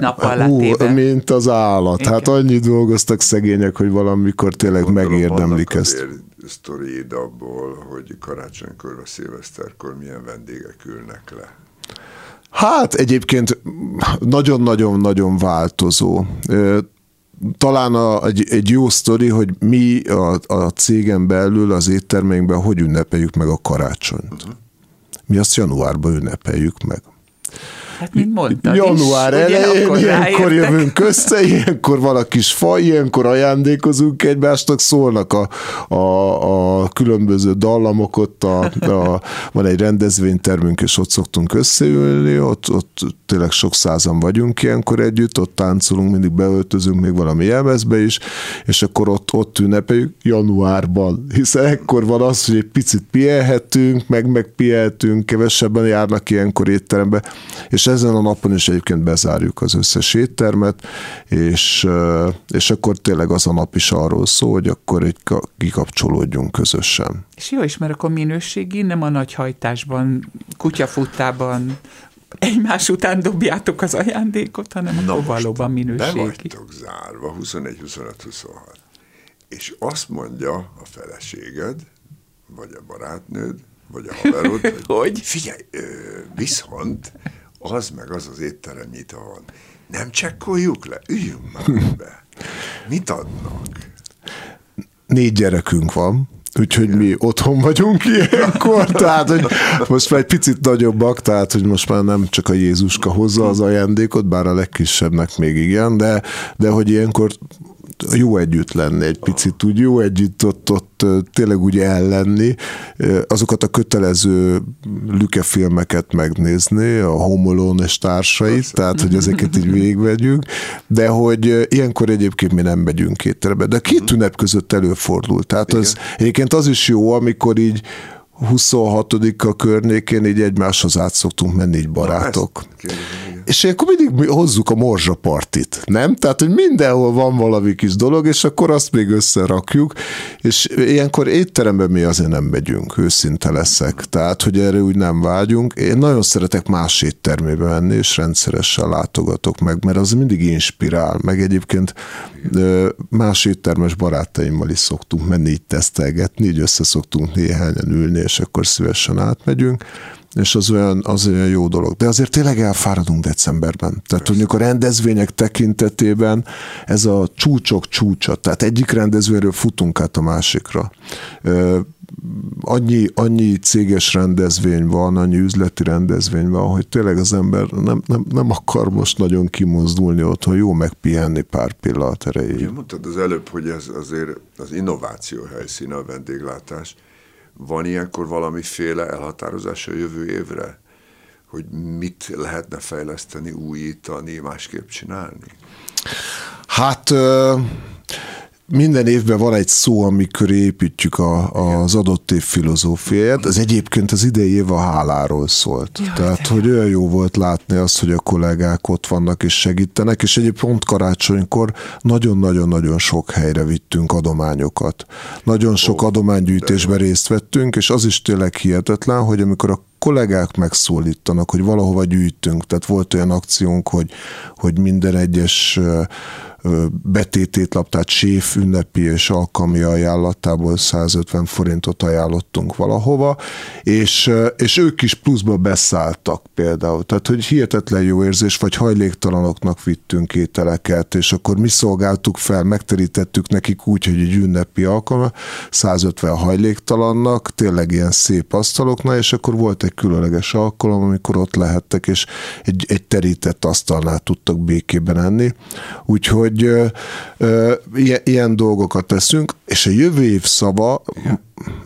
mint az állat. Inkább. Hát annyit dolgoztak szegények, hogy valamikor tényleg gondolom, megérdemlik ezt. Sztoriéd abból, hogy karácsonykor, a szilveszterkor milyen vendégek ülnek le. Hát egyébként nagyon-nagyon-nagyon változó. Talán egy jó sztori, hogy mi a cégen belül, az éttermeinkben hogy ünnepeljük meg a karácsonyt. Uh-huh. Mi azt januárban ünnepeljük meg. Hát, mint mondtad, január elején, ilyenkor jövünk össze, ilyenkor van a kis fa, ilyenkor ajándékozunk egymásnak, szólnak a különböző dallamok, ott van egy rendezvénytermünk, és ott szoktunk összeülni, ott tényleg sok százan vagyunk ilyenkor együtt, ott táncolunk, mindig beöltözünk még valami jelmezbe is, és akkor ott ünnepeljük januárban, hiszen ekkor van az, hogy egy picit pihenhetünk, megpihenhetünk, kevesebben járnak ilyenkor étterembe, és ezen a napon is egyébként bezárjuk az összes éttermet, és akkor tényleg az a nap is arról szól, hogy akkor egy kikapcsolódjunk közösen. És jó is, mert akkor minőségi, nem a nagy hajtásban, kutyafuttában egymás után dobjátok az ajándékot, hanem akkor valóban minőségi. Be vagytok zárva 21-25-26, és azt mondja a feleséged, vagy a barátnőd, vagy a haverod, hogy figyelj, viszont az meg az étterem nyitva van. Nem csekkoljuk le? Üljünk már be. Mit adnak? 4 gyerekünk van, úgyhogy mi otthon vagyunk ilyenkor, tehát hogy most már egy picit nagyobbak, tehát hogy most már nem csak a Jézuska hozza az ajándékot, bár a legkisebbnek még igen, de hogy ilyenkor jó együtt lenni, egy picit úgy jó együtt ott tényleg úgy ellenni, azokat a kötelező lükefilmeket megnézni, a Homolón és társait, tehát hogy ezeket így végigvegyünk, de hogy ilyenkor egyébként mi nem megyünk étterembe, de két ünnep között előfordul, tehát az, egyébként az is jó, amikor így 26-a környékén így egymáshoz át szoktunk menni, így barátok. És akkor mindig hozzuk a morzsapartit, nem? Tehát, hogy mindenhol van valami kis dolog, és akkor azt még összerakjuk, és ilyenkor étteremben mi azért nem megyünk, őszinte leszek. Tehát, hogy erre úgy nem vágyunk. Én nagyon szeretek más éttermébe menni, és rendszeresen látogatok meg, mert az mindig inspirál, meg egyébként más éttermes barátaimmal is szoktunk menni, így tesztelgetni, így össze szoktunk néhányan ülni, és akkor szívesen átmegyünk. És az olyan jó dolog. De azért tényleg elfáradunk decemberben. Tehát mondjuk a rendezvények tekintetében ez a csúcsok csúcsa. Tehát egyik rendezvényről futunk át a másikra. Annyi céges rendezvény van, annyi üzleti rendezvény van, hogy tényleg az ember nem akar most nagyon kimozdulni otthon, jó megpihenni pár pillanat erejéig. Mondtad az előbb, hogy ez azért az innováció helyszíne a vendéglátás. Van ilyenkor valamiféle elhatározás a jövő évre, hogy mit lehetne fejleszteni, újítani, másképp csinálni? Hát minden évben van egy szó, amikor építjük az adott év filozófiáját. Ez egyébként az idei év a háláról szólt. Jaj, tehát, hogy olyan jó volt látni azt, hogy a kollégák ott vannak és segítenek, és egyébként pont karácsonykor nagyon-nagyon-nagyon sok helyre vittünk adományokat. Nagyon sok adománygyűjtésben részt vettünk, és az is tényleg hihetetlen, hogy amikor a kollégák megszólítanak, hogy valahova gyűjtünk. Tehát volt olyan akciónk, hogy minden egyes betététlap, tehát séf ünnepi és alkalmi ajánlatából 150 forintot ajánlottunk valahova, és ők is pluszba beszálltak például. Tehát, hogy hihetetlen jó érzés, vagy hajléktalanoknak vittünk ételeket, és akkor mi szolgáltuk fel, megterítettük nekik úgy, hogy egy ünnepi alkalma, 150 hajléktalannak, tényleg ilyen szép asztaloknál, és akkor volt egy különleges alkalom, amikor ott lehettek, és egy terített asztalnál tudtak békében enni. Úgyhogy ilyen dolgokat teszünk, és a jövő év szava,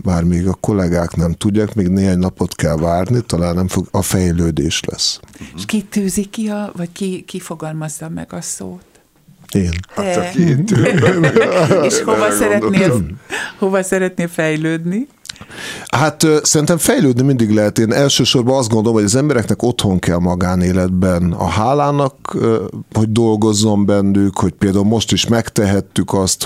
bár még a kollégák nem tudják, még néhány napot kell várni, talán nem fog, a fejlődés lesz. És ki tűzi ki, vagy ki fogalmazza meg a szót? Én. Hát és hova szeretnél fejlődni? Hát szerintem fejlődni mindig lehet. Én elsősorban azt gondolom, hogy az embereknek otthon kell magánéletben a hálának, hogy dolgozzon bennük, hogy például most is megtehettük azt,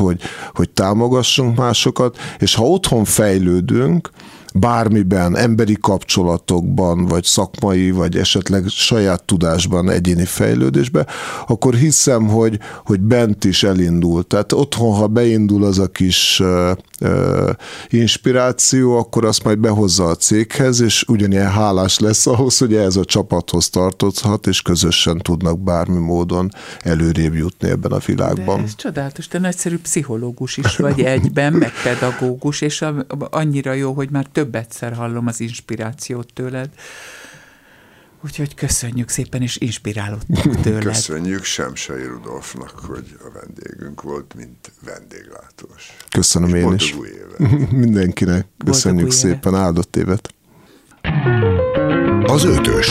hogy támogassunk másokat, és ha otthon fejlődünk, bármiben, emberi kapcsolatokban, vagy szakmai, vagy esetleg saját tudásban, egyéni fejlődésben, akkor hiszem, hogy bent is elindul. Tehát otthon, ha beindul az a kis inspiráció, akkor azt majd behozza a céghez, és ugyanilyen hálás lesz ahhoz, hogy ez a csapathoz tartozhat, és közösen tudnak bármi módon előrébb jutni ebben a világban. De ez csodálatos, te nagyszerű pszichológus is vagy egyben, meg pedagógus, és annyira jó, hogy már többetszer hallom az inspirációt tőled. Úgyhogy köszönjük szépen, és inspirálódtunk tőled. Köszönjük Semsey Rudolfnak, hogy a vendégünk volt, mint vendéglátós. Köszönöm és én is. Boldog új évet. Mindenkinek. Köszönjük szépen, áldott évet. Az Ötös.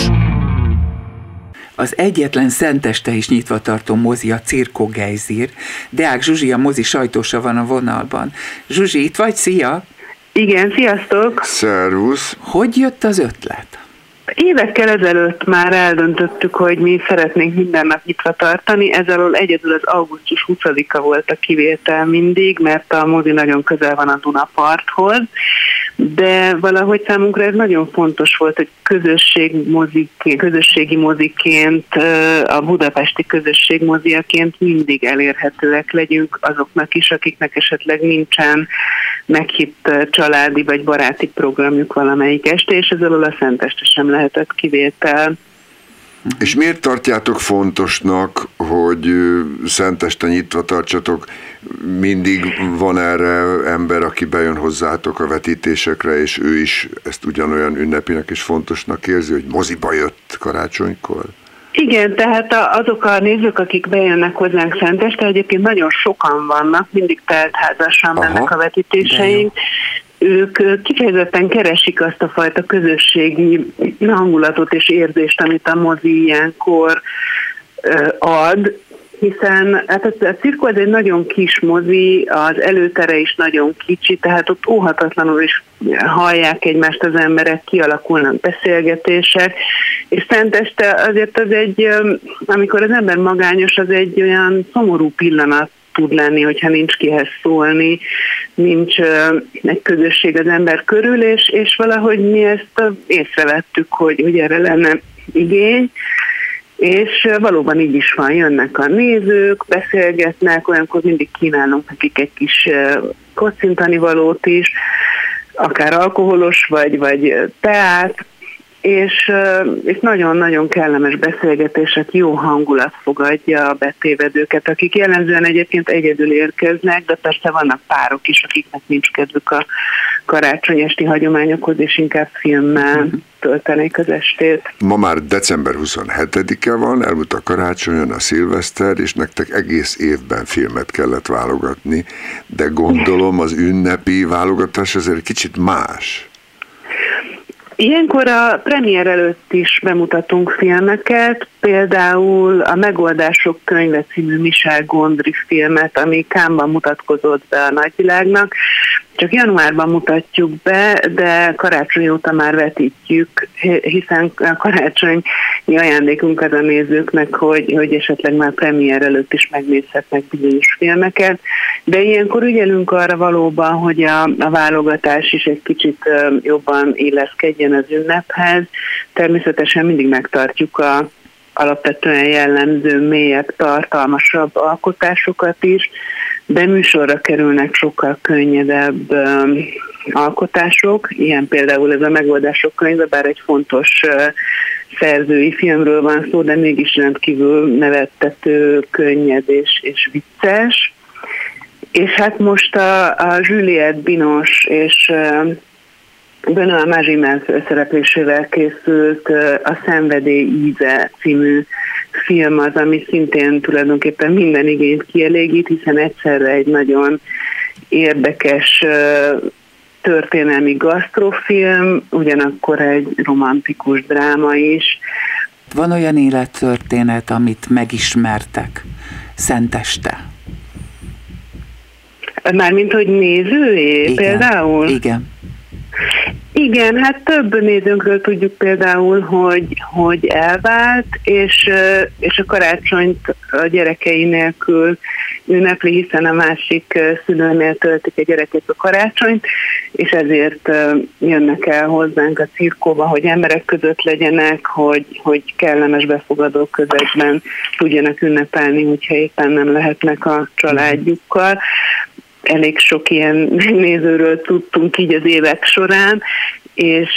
Az egyetlen szenteste is nyitva tartó mozi a Cirko-Gejzír. Deák Zsuzsi, a mozi sajtósa van a vonalban. Zsuzsi, itt vagy? Szia! Igen, sziasztok! Szervusz! Hogy jött az ötlet? Évekkel ezelőtt már eldöntöttük, hogy mi szeretnénk minden nap nyitva tartani, ez alól egyedül az augusztus 20-a volt a kivétel mindig, mert a mozi nagyon közel van a Dunaparthoz, de valahogy számunkra ez nagyon fontos volt, hogy közösségi moziként, a budapesti közösség moziaként mindig elérhetőek legyünk azoknak is, akiknek esetleg nincsen meghitt családi vagy baráti programjuk valamelyik este, és ez alól a szenteste sem lehetett kivétel. És miért tartjátok fontosnak, hogy szenteste nyitva tartsatok? Mindig van erre ember, aki bejön hozzátok a vetítésekre, és ő is ezt ugyanolyan ünnepinek és fontosnak érzi, hogy moziba jött karácsonykor? Igen, tehát azok a nézők, akik bejönnek hozzánk szenteste, egyébként nagyon sokan vannak, mindig teltházasan mennek a vetítéseink. Ők kifejezetten keresik azt a fajta közösségi hangulatot és érzést, amit a mozi ilyenkor ad, hiszen hát a Cirko egy nagyon kis mozi, az előtere is nagyon kicsi, tehát ott óhatatlanul is hallják egymást az emberek, kialakulnak beszélgetések, és szenteste azért az egy, amikor az ember magányos, az egy olyan szomorú pillanat tud lenni, hogyha nincs kihez szólni, nincs egy közösség az ember körül, és valahogy mi ezt észrevettük, hogy erre lenne igény, és valóban így is van, jönnek a nézők, beszélgetnek, olyankor mindig kínálunk nekik egy kis kocintani valót is, akár alkoholos vagy teát, és nagyon-nagyon kellemes beszélgetések, jó hangulat fogadja a betévedőket, akik jellemzően egyébként egyedül érkeznek, de persze vannak párok is, akiknek nincs kedvük a karácsony esti hagyományokhoz, és inkább filmmel töltenék az estét. Ma már december 27-e van, elmúlt a karácsonyon a szilveszter, és nektek egész évben filmet kellett válogatni, de gondolom az ünnepi válogatás azért kicsit más. Ilyenkor a premier előtt is bemutatunk filmeket, például a Megoldások könyve című Michel Gondry filmet, ami Cannes-ban mutatkozott be a nagyvilágnak. Csak januárban mutatjuk be, de karácsony óta már vetítjük, hiszen a karácsonyi ajándékunk az a nézőknek, hogy esetleg már premier előtt is megnézhetnek bizonyos filmeket, de ilyenkor ügyelünk arra valóban, hogy a válogatás is egy kicsit jobban illeszkedjen az ünnephez. Természetesen mindig megtartjuk a alapvetően jellemző, mélyebb, tartalmasabb alkotásokat is, de műsorra kerülnek sokkal könnyedebb alkotások, ilyen például ez a Megoldások könyve, bár egy fontos szerzői filmről van szó, de mégis rendkívül nevettető, könnyed és vicces. És hát most a Juliette Binoche és Benő Juhime szereplésével készült a Szenvedély íze című film az, ami szintén tulajdonképpen minden igényt kielégít, hiszen egyszerre egy nagyon érdekes történelmi gasztrofilm, ugyanakkor egy romantikus dráma is. Van olyan élettörténet, amit megismertek szenteste? Mármint, hogy nézői például? Igen. Igen, hát több nézőnkről tudjuk például, hogy elvált, és a karácsonyt a gyerekei nélkül ünnepli, hiszen a másik szülőnél töltik a gyerekét a karácsonyt, és ezért jönnek el hozzánk a cirkóba, hogy emberek között legyenek, hogy kellemes befogadó közegben tudjanak ünnepelni, hogyha éppen nem lehetnek a családjukkal. Elég sok ilyen nézőről tudtunk így az évek során, és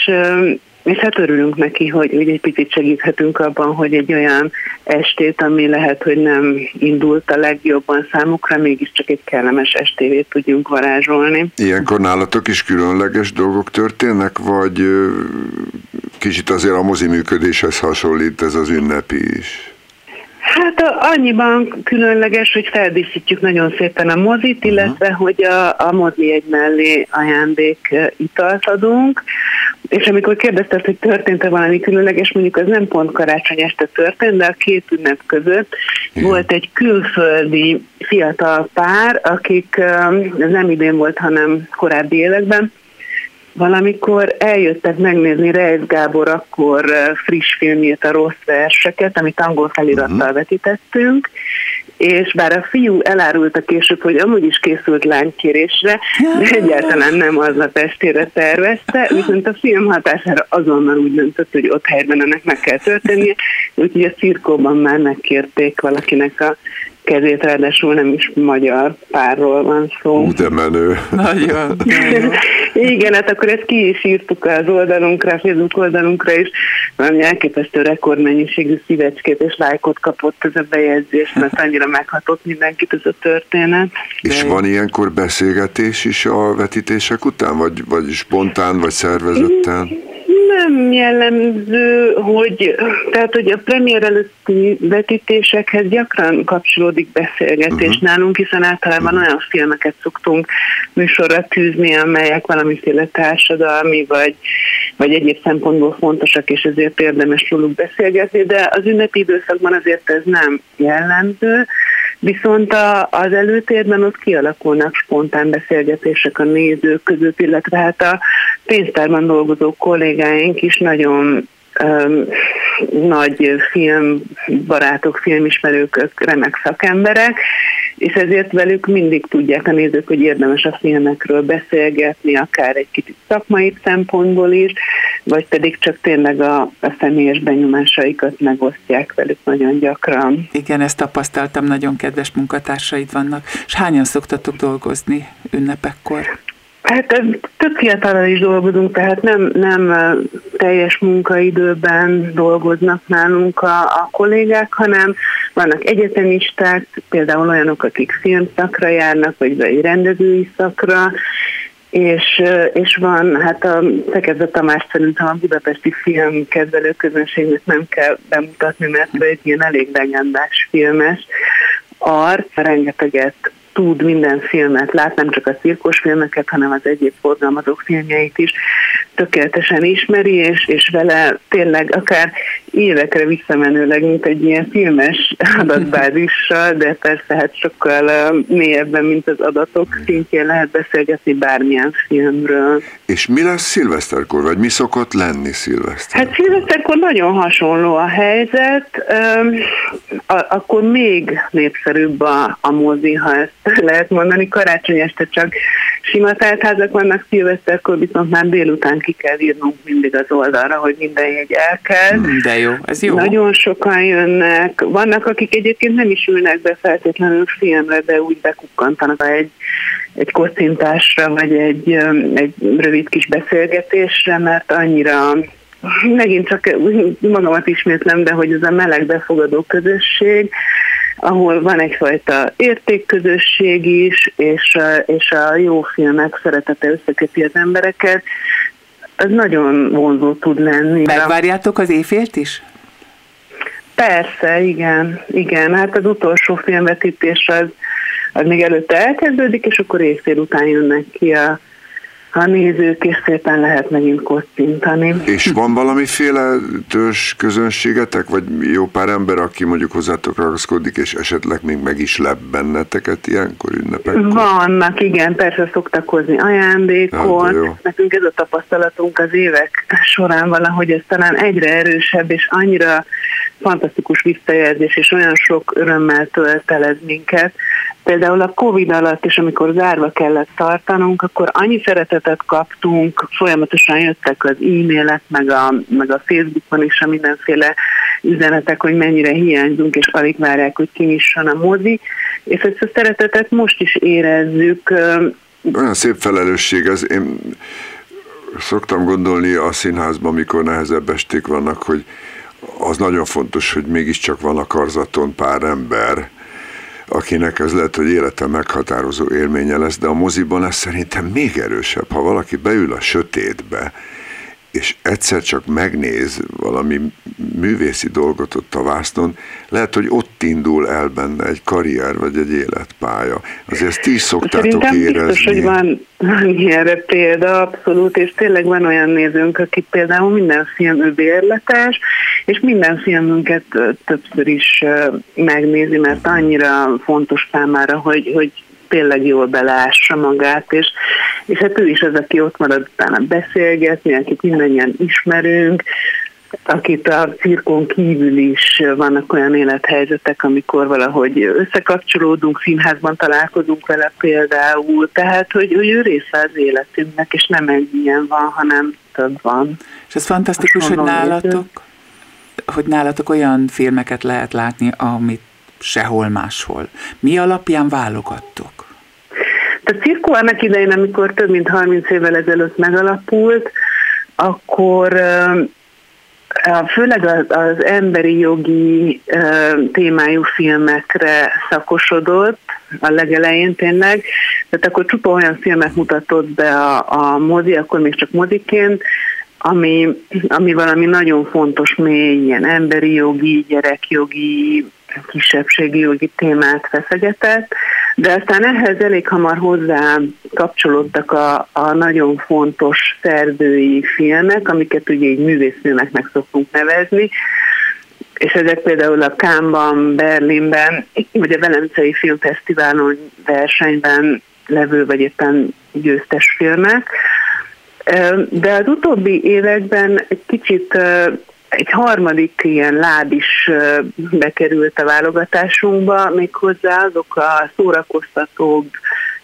hát örülünk neki, hogy egy picit segíthetünk abban, hogy egy olyan estét, ami lehet, hogy nem indult a legjobban számukra, mégiscsak egy kellemes estévét tudjunk varázsolni. Ilyenkor nálatok is különleges dolgok történnek, vagy kicsit azért a mozi működéshez hasonlít ez az ünnepi is? Hát annyiban különleges, hogy feldíszítjük nagyon szépen a mozit, illetve hogy a mozi egy mellé ajándékitalt adunk, és amikor kérdezted, hogy történt-e valami különleges, mondjuk az nem pont karácsony este történt, de a két ünnep között volt egy külföldi fiatal pár, akik, ez nem idén volt, hanem korábbi években, valamikor eljöttek megnézni Reisz Gábor akkor friss filmjét, a Rossz verseket, amit angol felirattal vetítettünk, és bár a fiú elárulta később, hogy amúgy is készült lánykérésre, de egyáltalán nem aznap estére tervezte, viszont a film hatására azonnal úgy döntött, hogy ott helyben ennek meg kell történnie, úgyhogy a cirkóban már megkérték valakinek a kezét, ráadásul nem is magyar párról van szó. De menő. Nagyon. Igen, hát akkor ezt ki is írtuk az oldalunkra, a Facebook oldalunkra is, valami elképesztő rekordmennyiségű szívecskét és lájkot kapott ez a bejegyzés, mert annyira meghatott mindenkit ez a történet. És van ilyenkor beszélgetés is a vetítések után, vagy spontán, vagy szervezetten? Nem jellemző, hogy a premier előtti vetítésekhez gyakran kapcsolódik beszélgetés nálunk, hiszen általában olyan filmeket szoktunk műsorra tűzni, amelyek valamiféle társadalmi vagy egyéb szempontból fontosak, és ezért érdemes róluk beszélgetni, de az ünnepi időszakban azért ez nem jellemző. Viszont az előtérben ott kialakulnak spontán beszélgetések a nézők között, illetve hát a pénztárban dolgozó kollégáink is nagyon nagy filmbarátok, filmismerők, remek szakemberek, és ezért velük mindig tudják a nézők, hogy érdemes a filmekről beszélgetni, akár egy kicsit szakmai szempontból is, vagy pedig csak tényleg a személyes benyomásaikat megosztják velük nagyon gyakran. Igen, ezt tapasztaltam, nagyon kedves munkatársaid vannak. És hányan szoktatok dolgozni ünnepekkor? Hát több fiatalral is dolgozunk, tehát nem teljes munkaidőben dolgoznak nálunk a kollégák, hanem vannak egyetemisták, például olyanok, akik filmszakra járnak, vagy rendezői szakra, és van, hát a Fekete Tamás szerintem a budapesti filmkedvelő közönségnek nem kell bemutatni, mert egy ilyen elég legendás filmes arc, rengeteget tud, minden filmet lát, nem csak a cirkos filmeket, hanem az egyéb forgalmazók filmjeit is tökéletesen ismeri, és vele tényleg akár évekre visszamenőleg, mint egy ilyen filmes adatbázissal, de persze hát sokkal mélyebben, mint az adatok szintjén lehet beszélgetni bármilyen filmről. És mi lesz szilveszterkor, vagy mi szokott lenni szilveszterkor? Hát szilveszterkor nagyon hasonló a helyzet, akkor még népszerűbb a mozi, ha ezt lehet mondani. Karácsony este csak sima teltházak vannak, szilveszterkor viszont már délután ki kell írnunk mindig az oldalra, hogy minden jegy elkelt. De jó, ez jó. Nagyon sokan jönnek. Vannak, akik egyébként nem is ülnek be feltétlenül filmre, de úgy bekukkantanak egy kocintásra, vagy egy rövid kis beszélgetésre, mert annyira, megint csak magamat ismétlem, de hogy ez a meleg befogadó közösség, ahol van egyfajta értékközösség is, és a jó filmek szeretete összeköti az embereket, az nagyon vonzó tud lenni. Megvárjátok az éjfélt is? Persze, igen. Hát az utolsó filmvetítés az még előtte elkezdődik, és akkor éjfél után jönnek ki a a nézők is szépen lehet megint koccintani. És van valamiféle törzs közönségetek, vagy jó pár ember, aki mondjuk hozzátok ragaszkodik, és esetleg még meg is lep benneteket ilyenkor, ünnepekkor? Vannak, igen, persze szoktak hozni ajándékot. Nekünk ez a tapasztalatunk az évek során valahogy ez talán egyre erősebb, és annyira fantasztikus visszajelzés, és olyan sok örömmel tölt el ez minket. Például a Covid alatt is, amikor zárva kellett tartanunk, akkor annyi szeretetet kaptunk, folyamatosan jöttek az e-mailek, meg a Facebookon is a mindenféle üzenetek, hogy mennyire hiányzunk, és alig várják, hogy kinyisson a mozi. És ezt a szeretetet most is érezzük. Olyan szép felelősség ez. Én szoktam gondolni a színházban, mikor nehezebb esték vannak, hogy az nagyon fontos, hogy mégiscsak van a karzaton pár ember, akinek ez lehet, hogy élete meghatározó élménye lesz, de a moziban ez szerintem még erősebb, ha valaki beül a sötétbe, és egyszer csak megnéz valami művészi dolgot ott a vásznon, lehet, hogy ott indul el benne egy karrier, vagy egy életpálya. Azért ezt is szoktátok szerintem érezni. Szerintem biztos, hogy van ilyenre példa, abszolút, és tényleg van olyan nézőnk, aki például minden film bérletes, és minden filmünket többször is megnézi, mert annyira fontos számára, hogy tényleg jól belássa magát, és hát ő is az, aki ott marad utána beszélgetni, akit mindannyian ismerünk, akit a cirkon kívül is vannak olyan élethelyzetek, amikor valahogy összekapcsolódunk, színházban találkozunk vele például, tehát hogy ő része az életünknek, és nem egy ilyen van, hanem több van. És ez fantasztikus, hogy nálatok olyan filmeket lehet látni, amit sehol máshol. Mi alapján válogattok? A cirkó annak idején, amikor több mint 30 évvel ezelőtt megalapult, akkor főleg az emberi jogi témájú filmekre szakosodott, a legelején tényleg, tehát akkor csupa olyan filmet mutatott be a mozi, akkor még csak moziként, ami valami nagyon fontos, mély, ilyen emberi jogi, gyerekjogi, kisebbségi jogi témát feszegetett, de aztán ehhez elég hamar hozzá kapcsolódtak a nagyon fontos szerzői filmek, amiket ugye így művészfilmeknek szoktunk nevezni, és ezek például a Cannes-ban, Berlinben, vagy a Velencei Filmfesztiválon versenyben levő, vagy éppen győztes filmek, de az utóbbi években egy kicsit egy harmadik ilyen láb is bekerült a válogatásunkba, méghozzá azok a szórakoztatóbb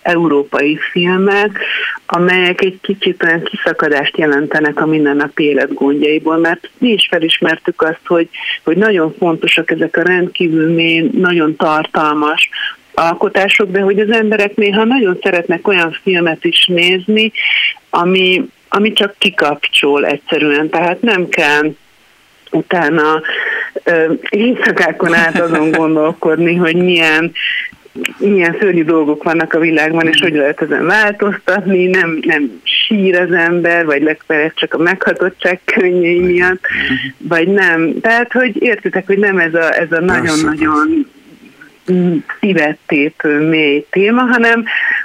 európai filmek, amelyek egy kicsit olyan kiszakadást jelentenek a mindennapi élet gondjaiból, mert mi is felismertük azt, hogy nagyon fontosak ezek a rendkívül mély, nagyon tartalmas alkotások, de hogy az emberek néha nagyon szeretnek olyan filmet is nézni, ami csak kikapcsol egyszerűen, tehát nem kell utána éjszakákon át azon gondolkodni, hogy milyen szörnyű dolgok vannak a világban, és hogy lehet ezen változtatni, nem sír az ember, vagy legfeljebb csak a meghatottság könnyei miatt, vagy nem. Tehát, hogy értitek, hogy nem ez a nagyon-nagyon szívettépő mély téma,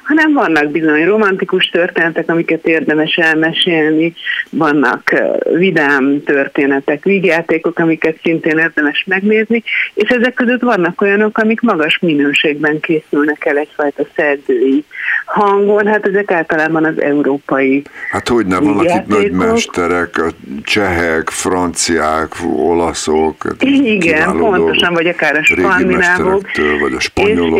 hanem vannak bizony romantikus történetek, amiket érdemes elmesélni, vannak vidám történetek, vígjátékok, amiket szintén érdemes megnézni, és ezek között vannak olyanok, amik magas minőségben készülnek el egyfajta szerzői hangon, hát ezek általában az európai. Hát hogyne, vannak nagymesterek, csehek, franciák, olaszok. Igen, pontosan, vagy akár a skandinávok. Vagy a spanyolok.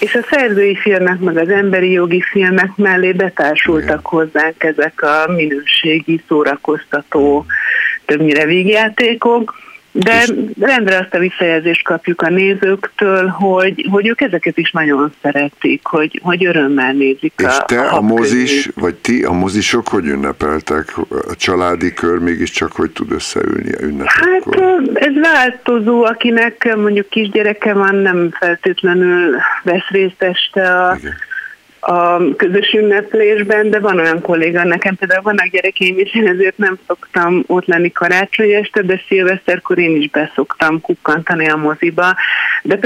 És a szerzői filmek, meg az emberi jogi filmek mellé betársultak hozzánk ezek a minőségi, szórakoztató, többnyire vígjátékok, de rendre azt a visszajelzést kapjuk a nézőktől, hogy ők ezeket is nagyon szeretik, hogy örömmel nézik. És ti a mozisok hogy ünnepeltek? A családi kör mégiscsak hogy tud összeülni ünnepekkor? Hát ez változó, akinek mondjuk kisgyereke van, nem feltétlenül vesz részt este a közös ünneplésben, de van olyan kolléga, nekem például vannak gyerekeim, és én ezért nem szoktam ott lenni karácsony este, de szilveszterkor én is beszoktam kukkantani a moziba. De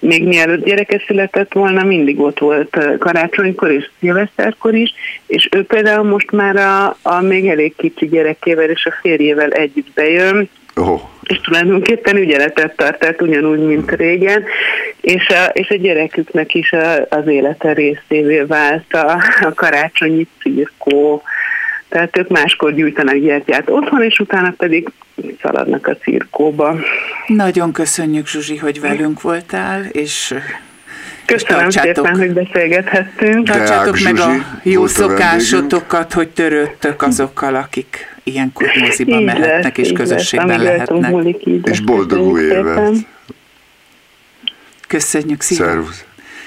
még mielőtt gyereke született volna, mindig ott volt karácsonykor és szilveszterkor is, és ő például most már a még elég kicsi gyerekével és a férjével együtt bejön, és tulajdonképpen ügyeletet tartott ugyanúgy, mint régen, és a gyereküknek is az élete részévé vált a karácsonyi cirkó. Tehát ők máskor gyűjtenek gyertyát otthon, és utána pedig szaladnak a cirkóba. Nagyon köszönjük, Zsuzsi, hogy velünk voltál, és köszönöm szépen, hogy beszélgethettünk. Tartsátok meg a jó szokásotokat, hogy törődtök azokkal, akik ilyenkor moziba mehetnek, és közösségben lehetnek. És boldog új évet! Köszönjük, szia! Szervusz!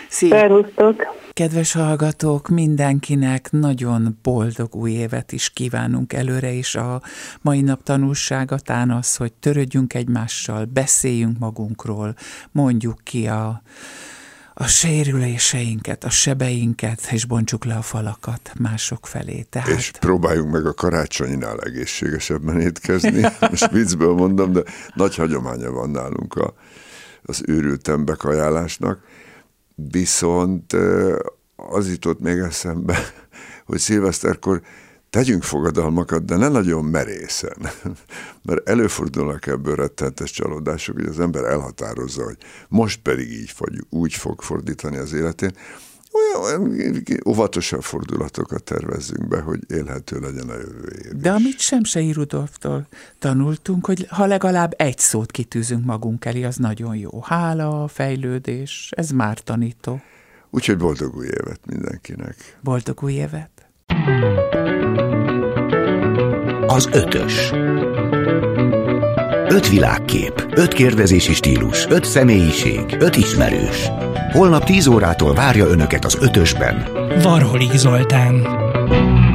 Szervusztok! Kedves hallgatók, mindenkinek nagyon boldog új évet is kívánunk előre, és a mai nap tanulságán az, hogy törődjünk egymással, beszéljünk magunkról, mondjuk ki a sérüléseinket, a sebeinket, és bontsuk le a falakat mások felé. Tehát... És próbáljunk meg a karácsonyinál egészségesebben étkezni, most viccből mondom, de nagy hagyománya van nálunk az őrült embekajálásnak. Viszont az jutott még eszembe, hogy szilveszterkor tegyünk fogadalmakat, de ne nagyon merészen. Mert előfordulnak ebből rettenetes csalódások, hogy az ember elhatározza, hogy most pedig így vagy úgy fog fordítani az életén. Olyan óvatosabb fordulatokat tervezzünk be, hogy élhető legyen a jövő év. De amit Semsey Rudolftól tanultunk, hogy ha legalább egy szót kitűzünk magunk elé, az nagyon jó. Hála, fejlődés, ez már tanító. Úgyhogy boldog új évet mindenkinek. Boldog új évet. Az ötös. 5 világkép, 5 kérdezési stílus, 5 személyiség, 5 ismerős. Holnap 10 órától várja önöket az ötösben Varholig Zoltán.